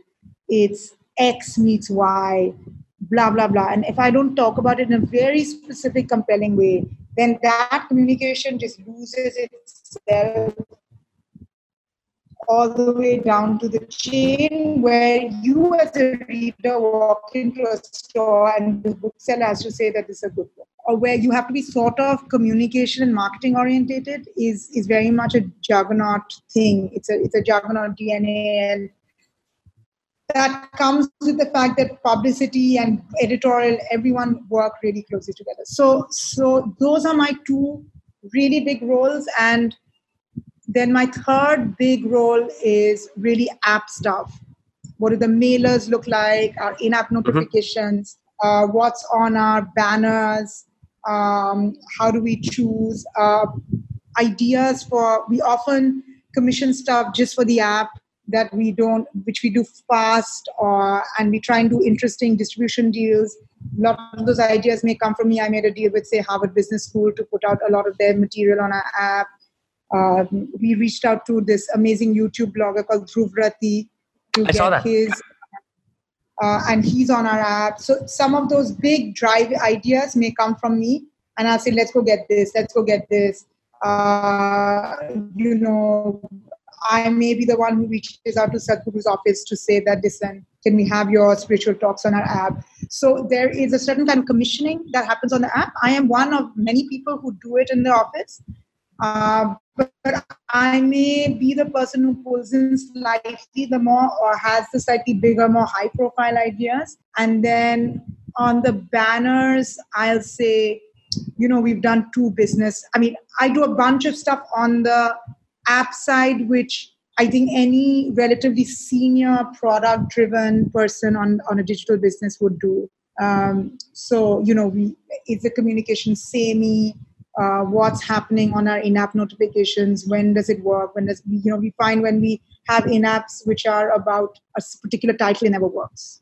It's X meets Y, blah, blah, blah. And if I don't talk about it in a very specific, compelling way, then that communication just loses itself all the way down to the chain where you as a reader walk into a store and the bookseller has to say that this is a good book. Or where you have to be sort of communication and marketing orientated is, is very much a Juggernaut thing. It's a, it's a Juggernaut D N A, and that comes with the fact that publicity and editorial, everyone work really closely together. So, so those are my two really big roles. And then my third big role is really app stuff. What do the mailers look like? Our in-app notifications, mm-hmm. uh, what's on our banners? Um, how do we choose uh, ideas for, we often commission stuff just for the app that we don't, which we do fast, or, and we try and do interesting distribution deals. A lot of those ideas may come from me. I made a deal with, say, Harvard Business School to put out a lot of their material on our app. Uh, we reached out to this amazing YouTube blogger called Dhruv Rathi to I get his, uh, and he's on our app. So some of those big drive ideas may come from me, and I'll say, let's go get this, let's go get this. Uh, you know, I may be the one who reaches out to Sadhguru's office to say that, listen, can we have your spiritual talks on our app? So there is a certain kind of commissioning that happens on the app. I am one of many people who do it in the office. Uh, but, but I may be the person who pulls in slightly the more, or has the slightly bigger, more high profile ideas. And then on the banners, I'll say, you know, we've done two business. I mean, I do a bunch of stuff on the app side, which I think any relatively senior product driven person on, on a digital business would do. Um, so, you know, we, is the communication samey? Uh, what's happening on our in-app notifications? When does it work? When does, you know, we find when we have in-apps which are about a particular title, it never works.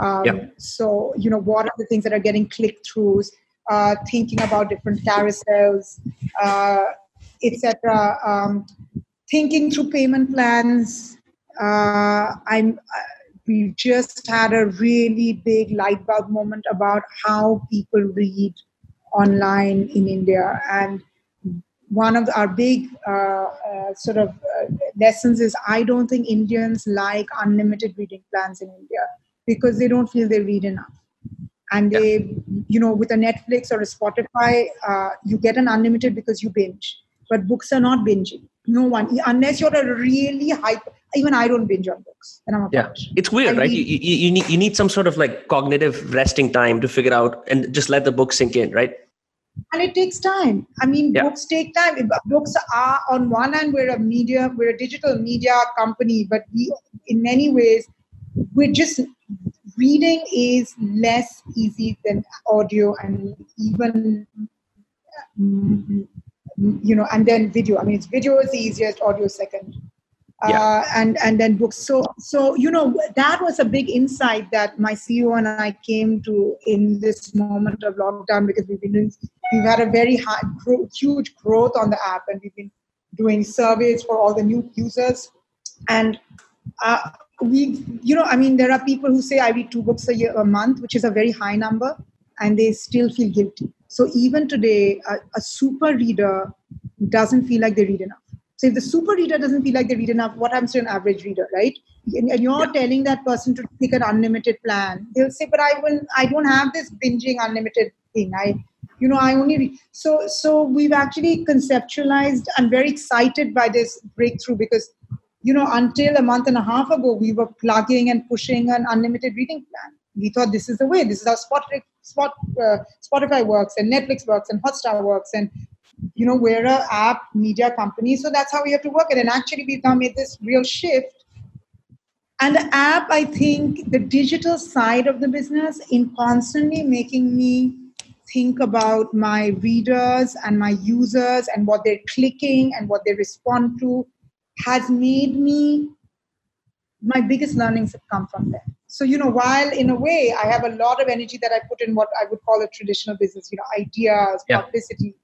Um, yeah. So, you know, what are the things that are getting click-throughs? Uh, thinking about different carousels, uh, et cetera. Um, thinking through payment plans. Uh, I'm. Uh, we just had a really big light bulb moment about how people read online in India, and one of our big uh, uh, sort of uh, lessons is I don't think Indians like unlimited reading plans in India because they don't feel they read enough. And they, yeah. you know, with a Netflix or a Spotify, uh, you get an unlimited because you binge. But books are not binging. No one, unless you're a really hyper. Even I don't binge on books. And I'm a yeah, coach. It's weird, I right? Read, you, you, you need you need some sort of like cognitive resting time to figure out and just let the book sink in, right? And it takes time. I mean, yeah. books take time. Books are, on one hand, we're a media, we're a digital media company, but we, in many ways, we're just. Reading is less easy than audio, and even, you know, and then video. I mean, it's video is the easiest, audio second, yeah. uh, and and then books. So, so you know, that was a big insight that my C E O and I came to in this moment of lockdown, because we've been doing, we've had a very high, huge growth on the app, and we've been doing surveys for all the new users, and. Uh, We, you know, I mean, there are people who say I read two books a year, a month, which is a very high number, and they still feel guilty. So even today, a, a super reader doesn't feel like they read enough. So if the super reader doesn't feel like they read enough, what happens to an average reader, right? And, and you're yeah. telling that person to take an unlimited plan. They'll say, but I will, I don't have this binging unlimited thing. I, you know, I only read. So, so we've actually conceptualized. I'm very excited by this breakthrough because. You know, until a month and a half ago, we were plugging and pushing an unlimited reading plan. We thought this is the way. This is how Spotify, Spot, uh, Spotify works, and Netflix works, and Hotstar works. And, you know, we're an app media company. So that's how we have to work it. And actually, we've now made this real shift. And the app, I think, the digital side of the business in constantly making me think about my readers and my users and what they're clicking and what they respond to. Has made me, my biggest learnings have come from there. So, you know, while in a way I have a lot of energy that I put in what I would call a traditional business, you know, ideas, yeah. publicity,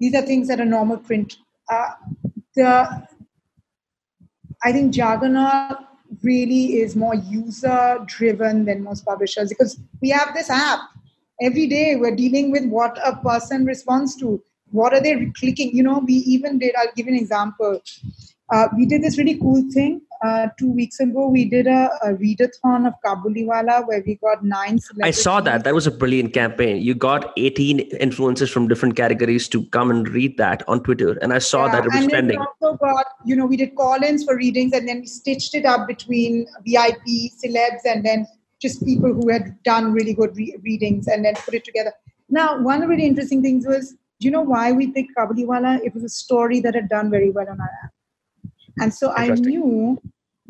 these are things that are normal print. Uh, the, I think Juggernaut really is more user-driven than most publishers because we have this app. Every day we're dealing with what a person responds to. What are they clicking? You know, we even did, I'll give you an example. Uh, we did this really cool thing uh, two weeks ago. We did a, a readathon of Kabuliwala where we got nine celebrities. I saw that. That was a brilliant campaign. You got eighteen influencers from different categories to come and read that on Twitter. And I saw yeah, that it was trending. And we also got, you know, we did call-ins for readings and then we stitched it up between V I P, celebs, and then just people who had done really good re- readings and then put it together. Now, one of the really interesting things was, do you know why we picked Kabuliwala? It was a story that had done very well on our app. And so I knew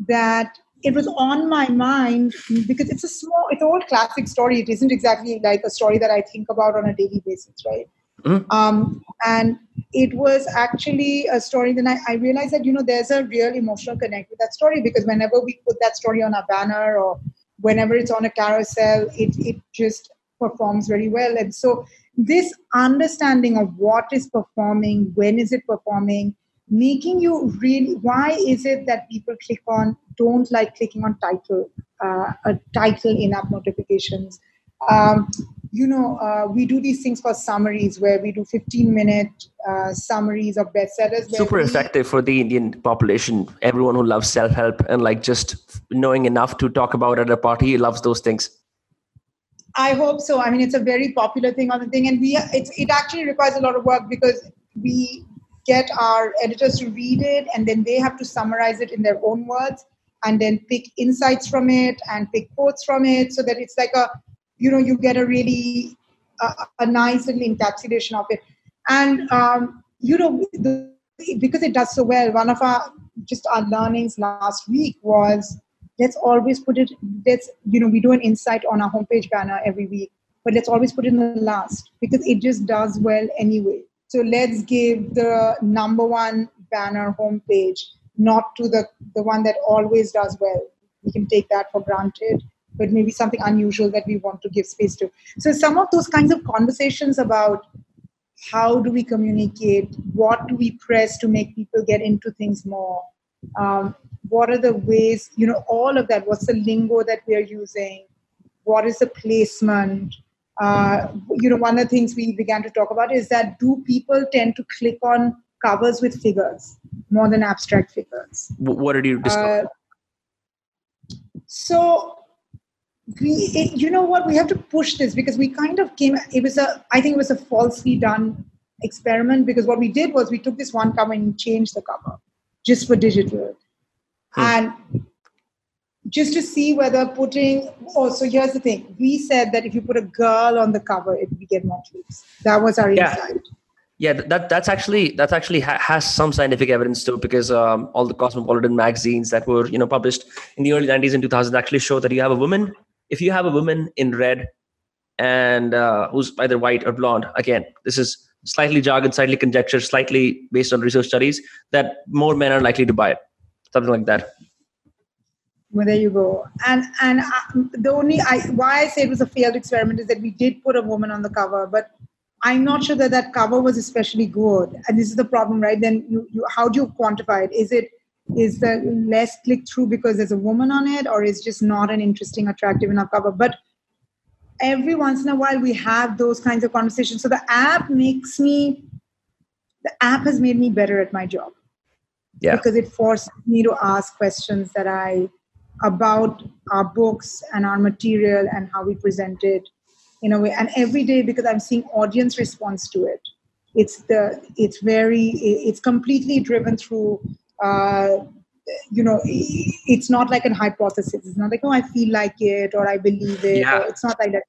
that it was on my mind because it's a small, it's an old classic story. It isn't exactly like a story that I think about on a daily basis, right? Mm-hmm. Um, and it was actually a story that I, I realized that, you know, there's a real emotional connect with that story because whenever we put that story on our banner or whenever it's on a carousel, it, it just performs very well. And so this understanding of what is performing, when is it performing, making you really, why is it that people click on, don't like clicking on title, uh, a title in-app notifications. Um, you know, uh, we do these things called summaries where we do fifteen minute uh, summaries of bestsellers. Super we, effective for the Indian population. Everyone who loves self-help and like just knowing enough to talk about at a party loves those things. I hope so. I mean, it's a very popular thing on the thing and we, it's, it actually requires a lot of work because we get our editors to read it and then they have to summarize it in their own words and then pick insights from it and pick quotes from it so that it's like a, you know, you get a really, uh, a nice little encapsulation of it. And, um, you know, the, because it does so well, one of our, just our learnings last week was let's always put it, let's, you know, we do an insight on our homepage banner every week, but let's always put it in the last because it just does well anyway. So let's give the number one banner homepage, not to the, the one that always does well. We can take that for granted, but maybe something unusual that we want to give space to. So some of those kinds of conversations about how do we communicate, what do we press to make people get into things more, um, what are the ways, you know, all of that, what's the lingo that we are using, what is the placement. Uh, you know, one of the things we began to talk about is that do people tend to click on covers with figures more than abstract figures? What did you discover? Uh, so, we, it, you know what, we have to push this because we kind of came, it was a, I think it was a falsely done experiment because what we did was we took this one cover and changed the cover just for digital. Hmm. And just to see whether putting, oh, so here's the thing. We said that if you put a girl on the cover, it would get more clicks. That was our yeah. insight. Yeah, that that's actually, that's actually ha- has some scientific evidence too, because um, all the cosmopolitan magazines that were, you know, published in the early nineties and two thousands actually show that you have a woman, if you have a woman in red and uh, who's either white or blonde, again, this is slightly jargon, slightly conjecture, slightly based on research studies, that more men are likely to buy it, something like that. Well, there you go. And and I, the only I, why I say it was a failed experiment is that we did put a woman on the cover, but I'm not sure that that cover was especially good. And this is the problem, right? Then you, you how do you quantify it? Is it is the less click through because there's a woman on it, or is just not an interesting, attractive enough cover? But every once in a while, we have those kinds of conversations. So the app makes me, the app has made me better at my job, yeah, because it forced me to ask questions that I. about our books and our material and how we present it in a way. And every day, because I'm seeing audience response to it, it's the, it's very, it's completely driven through, uh, you know, it's not like a hypothesis. It's not like, oh, I feel like it, or I believe it. Yeah. Or it's not like that.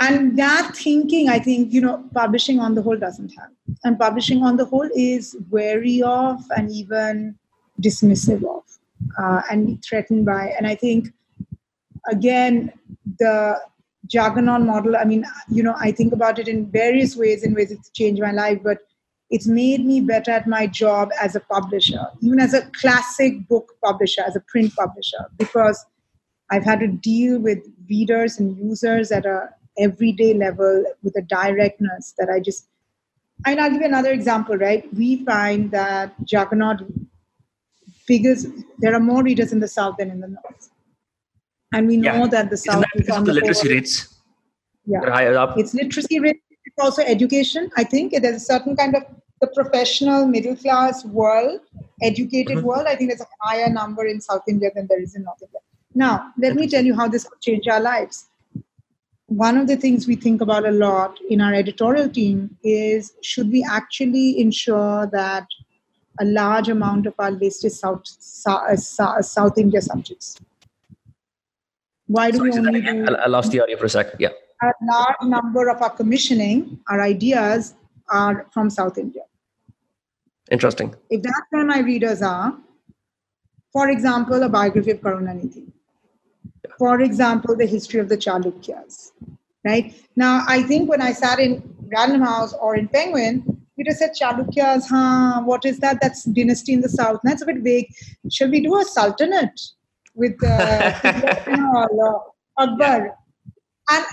And that thinking, I think, you know, publishing on the whole doesn't have. And publishing on the whole is wary of and even dismissive of. Uh, and threatened by. And I think, again, the Juggernaut model, I mean, you know, I think about it in various ways, in ways it's changed my life, but it's made me better at my job as a publisher, even as a classic book publisher, as a print publisher, because I've had to deal with readers and users at a everyday level with a directness that I just... I mean, I'll give you another example, right? We find that Juggernaut... because there are more readers in the South than in the North. And we know yeah. that the South that is on the, the literacy rates. Yeah, higher up. It's literacy rates, it's also education. I think there's a certain kind of the professional middle class world educated world, I think there's a higher number in South India than there is in North India. Now, let me tell you how this could change our lives. One of the things we think about a lot in our editorial team is, should we actually ensure that a large amount of our list is South, South, South India subjects? Why do Sorry, we only do... I lost the audio for a second, yeah. A large number of our commissioning, our ideas, are from South India. Interesting. If that's where my readers are, for example, a biography of Karunanidhi. For example, the history of the Chalukyas, right? Now, I think when I sat in Random House or in Penguin, we just said Chalukyas, huh, what is that? That's dynasty in the south. That's a bit vague. Shall we do a sultanate with uh, Akbar? And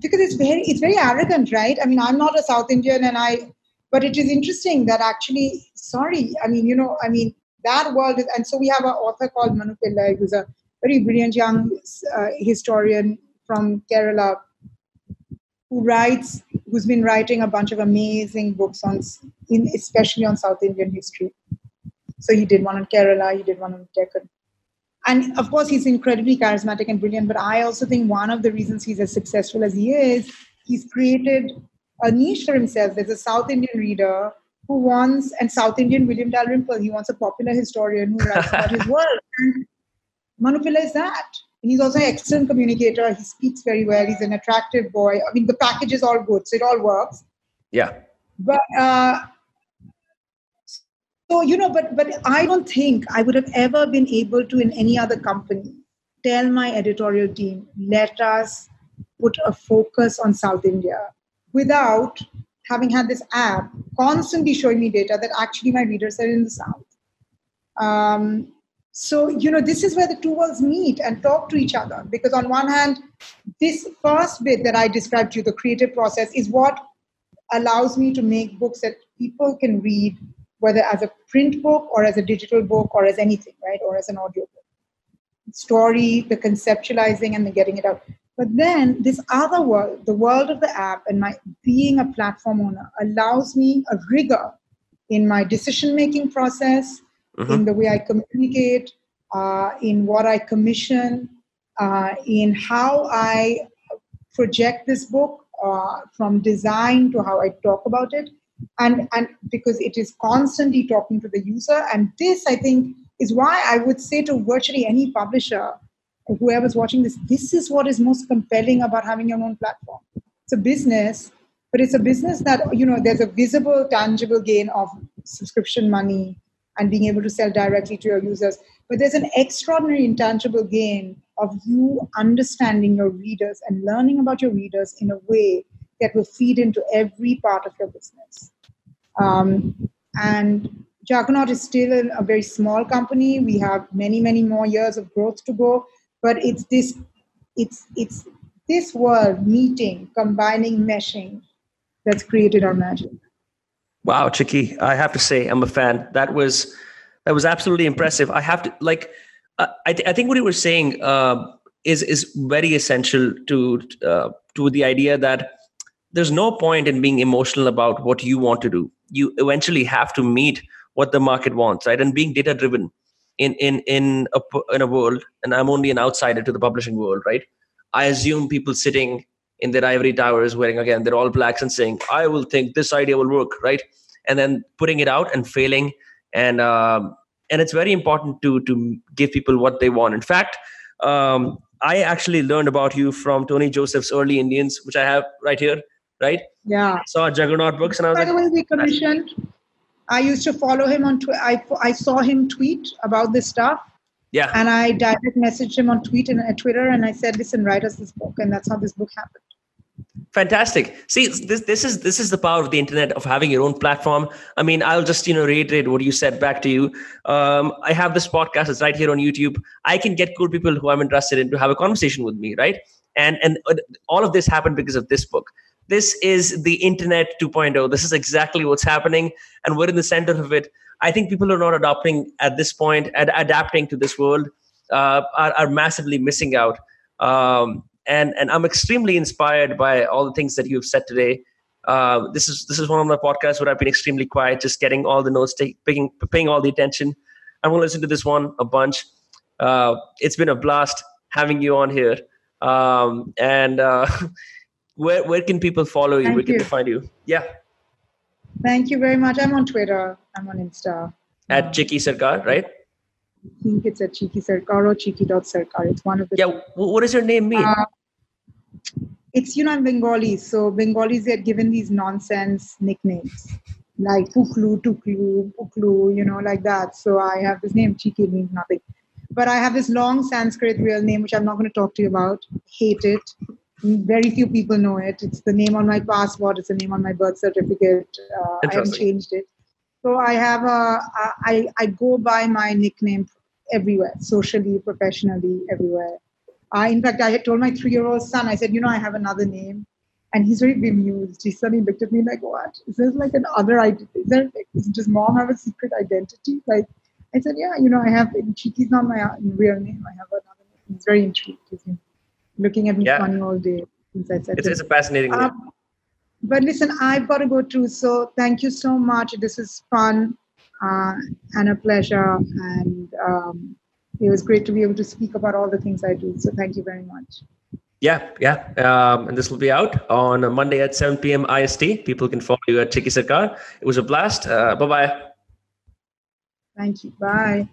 because it's very, it's very arrogant, right? I mean, I'm not a South Indian and I, but it is interesting that actually, sorry, I mean, you know, I mean, that world is, and so we have an author called Manu Pillai, who's a very brilliant young uh, historian from Kerala, who writes, who's been writing a bunch of amazing books on, in, especially on South Indian history. So he did one on Kerala, he did one on Deccan. And of course, he's incredibly charismatic and brilliant, but I also think one of the reasons he's as successful as he is, he's created a niche for himself. There's a South Indian reader who wants, and South Indian William Dalrymple, he wants a popular historian who writes about his world. And Manu Pillai is that. And he's also an excellent communicator. He speaks very well. He's an attractive boy. I mean, the package is all good, so it all works. Yeah. But, uh, so, you know, but, but I don't think I would have ever been able to, in any other company, tell my editorial team, let us put a focus on South India without having had this app constantly showing me data that actually my readers are in the South. Um, So, you know, this is where the two worlds meet and talk to each other. Because on one hand, this first bit that I described to you, the creative process, is what allows me to make books that people can read, whether as a print book or as a digital book or as anything, right? Or as an audio book. Story, the conceptualizing and the getting it out. But then this other world, the world of the app and my being a platform owner, allows me a rigor in my decision-making process, Mm-hmm. in the way I communicate, uh, in what I commission, uh, in how I project this book uh, from design to how I talk about it. And, and because it is constantly talking to the user. And this, I think, is why I would say to virtually any publisher, whoever's watching this, this is what is most compelling about having your own platform. It's a business, but it's a business that, you know, there's a visible, tangible gain of subscription money and being able to sell directly to your users. But there's an extraordinary intangible gain of you understanding your readers and learning about your readers in a way that will feed into every part of your business. Um, and Juggernaut is still a, a very small company. We have many, many more years of growth to go. But it's this, it's, it's this world meeting, combining, meshing that's created our magic. Wow, Chiki, I have to say I'm a fan. That was that was absolutely impressive. I have to like uh, I th- I think what you were saying uh, is is very essential to uh, to the idea that there's no point in being emotional about what you want to do. You eventually have to meet what the market wants, right? And being data driven in in in a in a world, and I'm only an outsider to the publishing world, right? I assume people sitting in their ivory towers wearing, again, they're all blacks and saying, I will think this idea will work, right? And then putting it out and failing. And um, and it's very important to to give people what they want. In fact, um, I actually learned about you from Tony Joseph's Early Indians, which I have right here, right? Yeah. I saw Juggernaut Books and I was like... By the way, we commissioned... I used to follow him on... Tw- I, I saw him tweet about this stuff. Yeah. And I direct messaged him on tweet and uh, Twitter and I said, listen, write us this book. And that's how this book happened. Fantastic. See, this this is this is the power of the internet, of having your own platform. I mean, I'll just, you know, reiterate what you said back to you. Um, I have this podcast. It's right here on YouTube. I can get cool people who I'm interested in to have a conversation with me, right? And and uh, all of this happened because of this book. This is the internet two point oh. This is exactly what's happening. And we're in the center of it. I think people are not adopting at this point and ad- adapting to this world uh, are, are massively missing out. Um, And and I'm extremely inspired by all the things that you've said today. Uh, this is this is one of my podcasts where I've been extremely quiet, just getting all the notes, take, paying, paying all the attention. I'm going to listen to this one a bunch. Uh, it's been a blast having you on here. Um, and uh, where where can people follow you? Thank where can you. they find you? Yeah. Thank you very much. I'm on Twitter. I'm on Insta. At um, Chiki Sarkar, right? I think it's at Chiki Sarkar or Chiki dot Sarkar. It's one of the... Yeah, two. What does your name mean? Uh, it's, you know, I'm Bengali. So Bengalis, they're given these nonsense nicknames. Like Puklu, Tuklu, Puklu, you know, like that. So I have this name. Chiki means nothing. But I have this long Sanskrit real name, which I'm not going to talk to you about. Hate it. Very few people know it. It's the name on my passport. It's the name on my birth certificate. Uh, I haven't changed it. So I have a, I, I go by my nickname everywhere, socially, professionally, everywhere. I, in fact, I had told my three-year-old son, I said, you know, I have another name. And he's very bemused. He suddenly looked at me like, what? Is there like an other identity? Is there, like, does mom have a secret identity? Like, I said, yeah, you know, I have, Chiki's not my real name. I have another name. He's very intrigued. He's looking at me yeah. funny all day. Since I said it's, it's a fascinating um, name. But listen, I've got to go too. So thank you so much. This is fun uh, and a pleasure. And um, it was great to be able to speak about all the things I do. So thank you very much. Yeah, yeah. Um, and this will be out on a Monday at seven p.m. I S T. People can follow you at Chiki Sarkar. It was a blast. Uh, bye-bye. Thank you. Bye.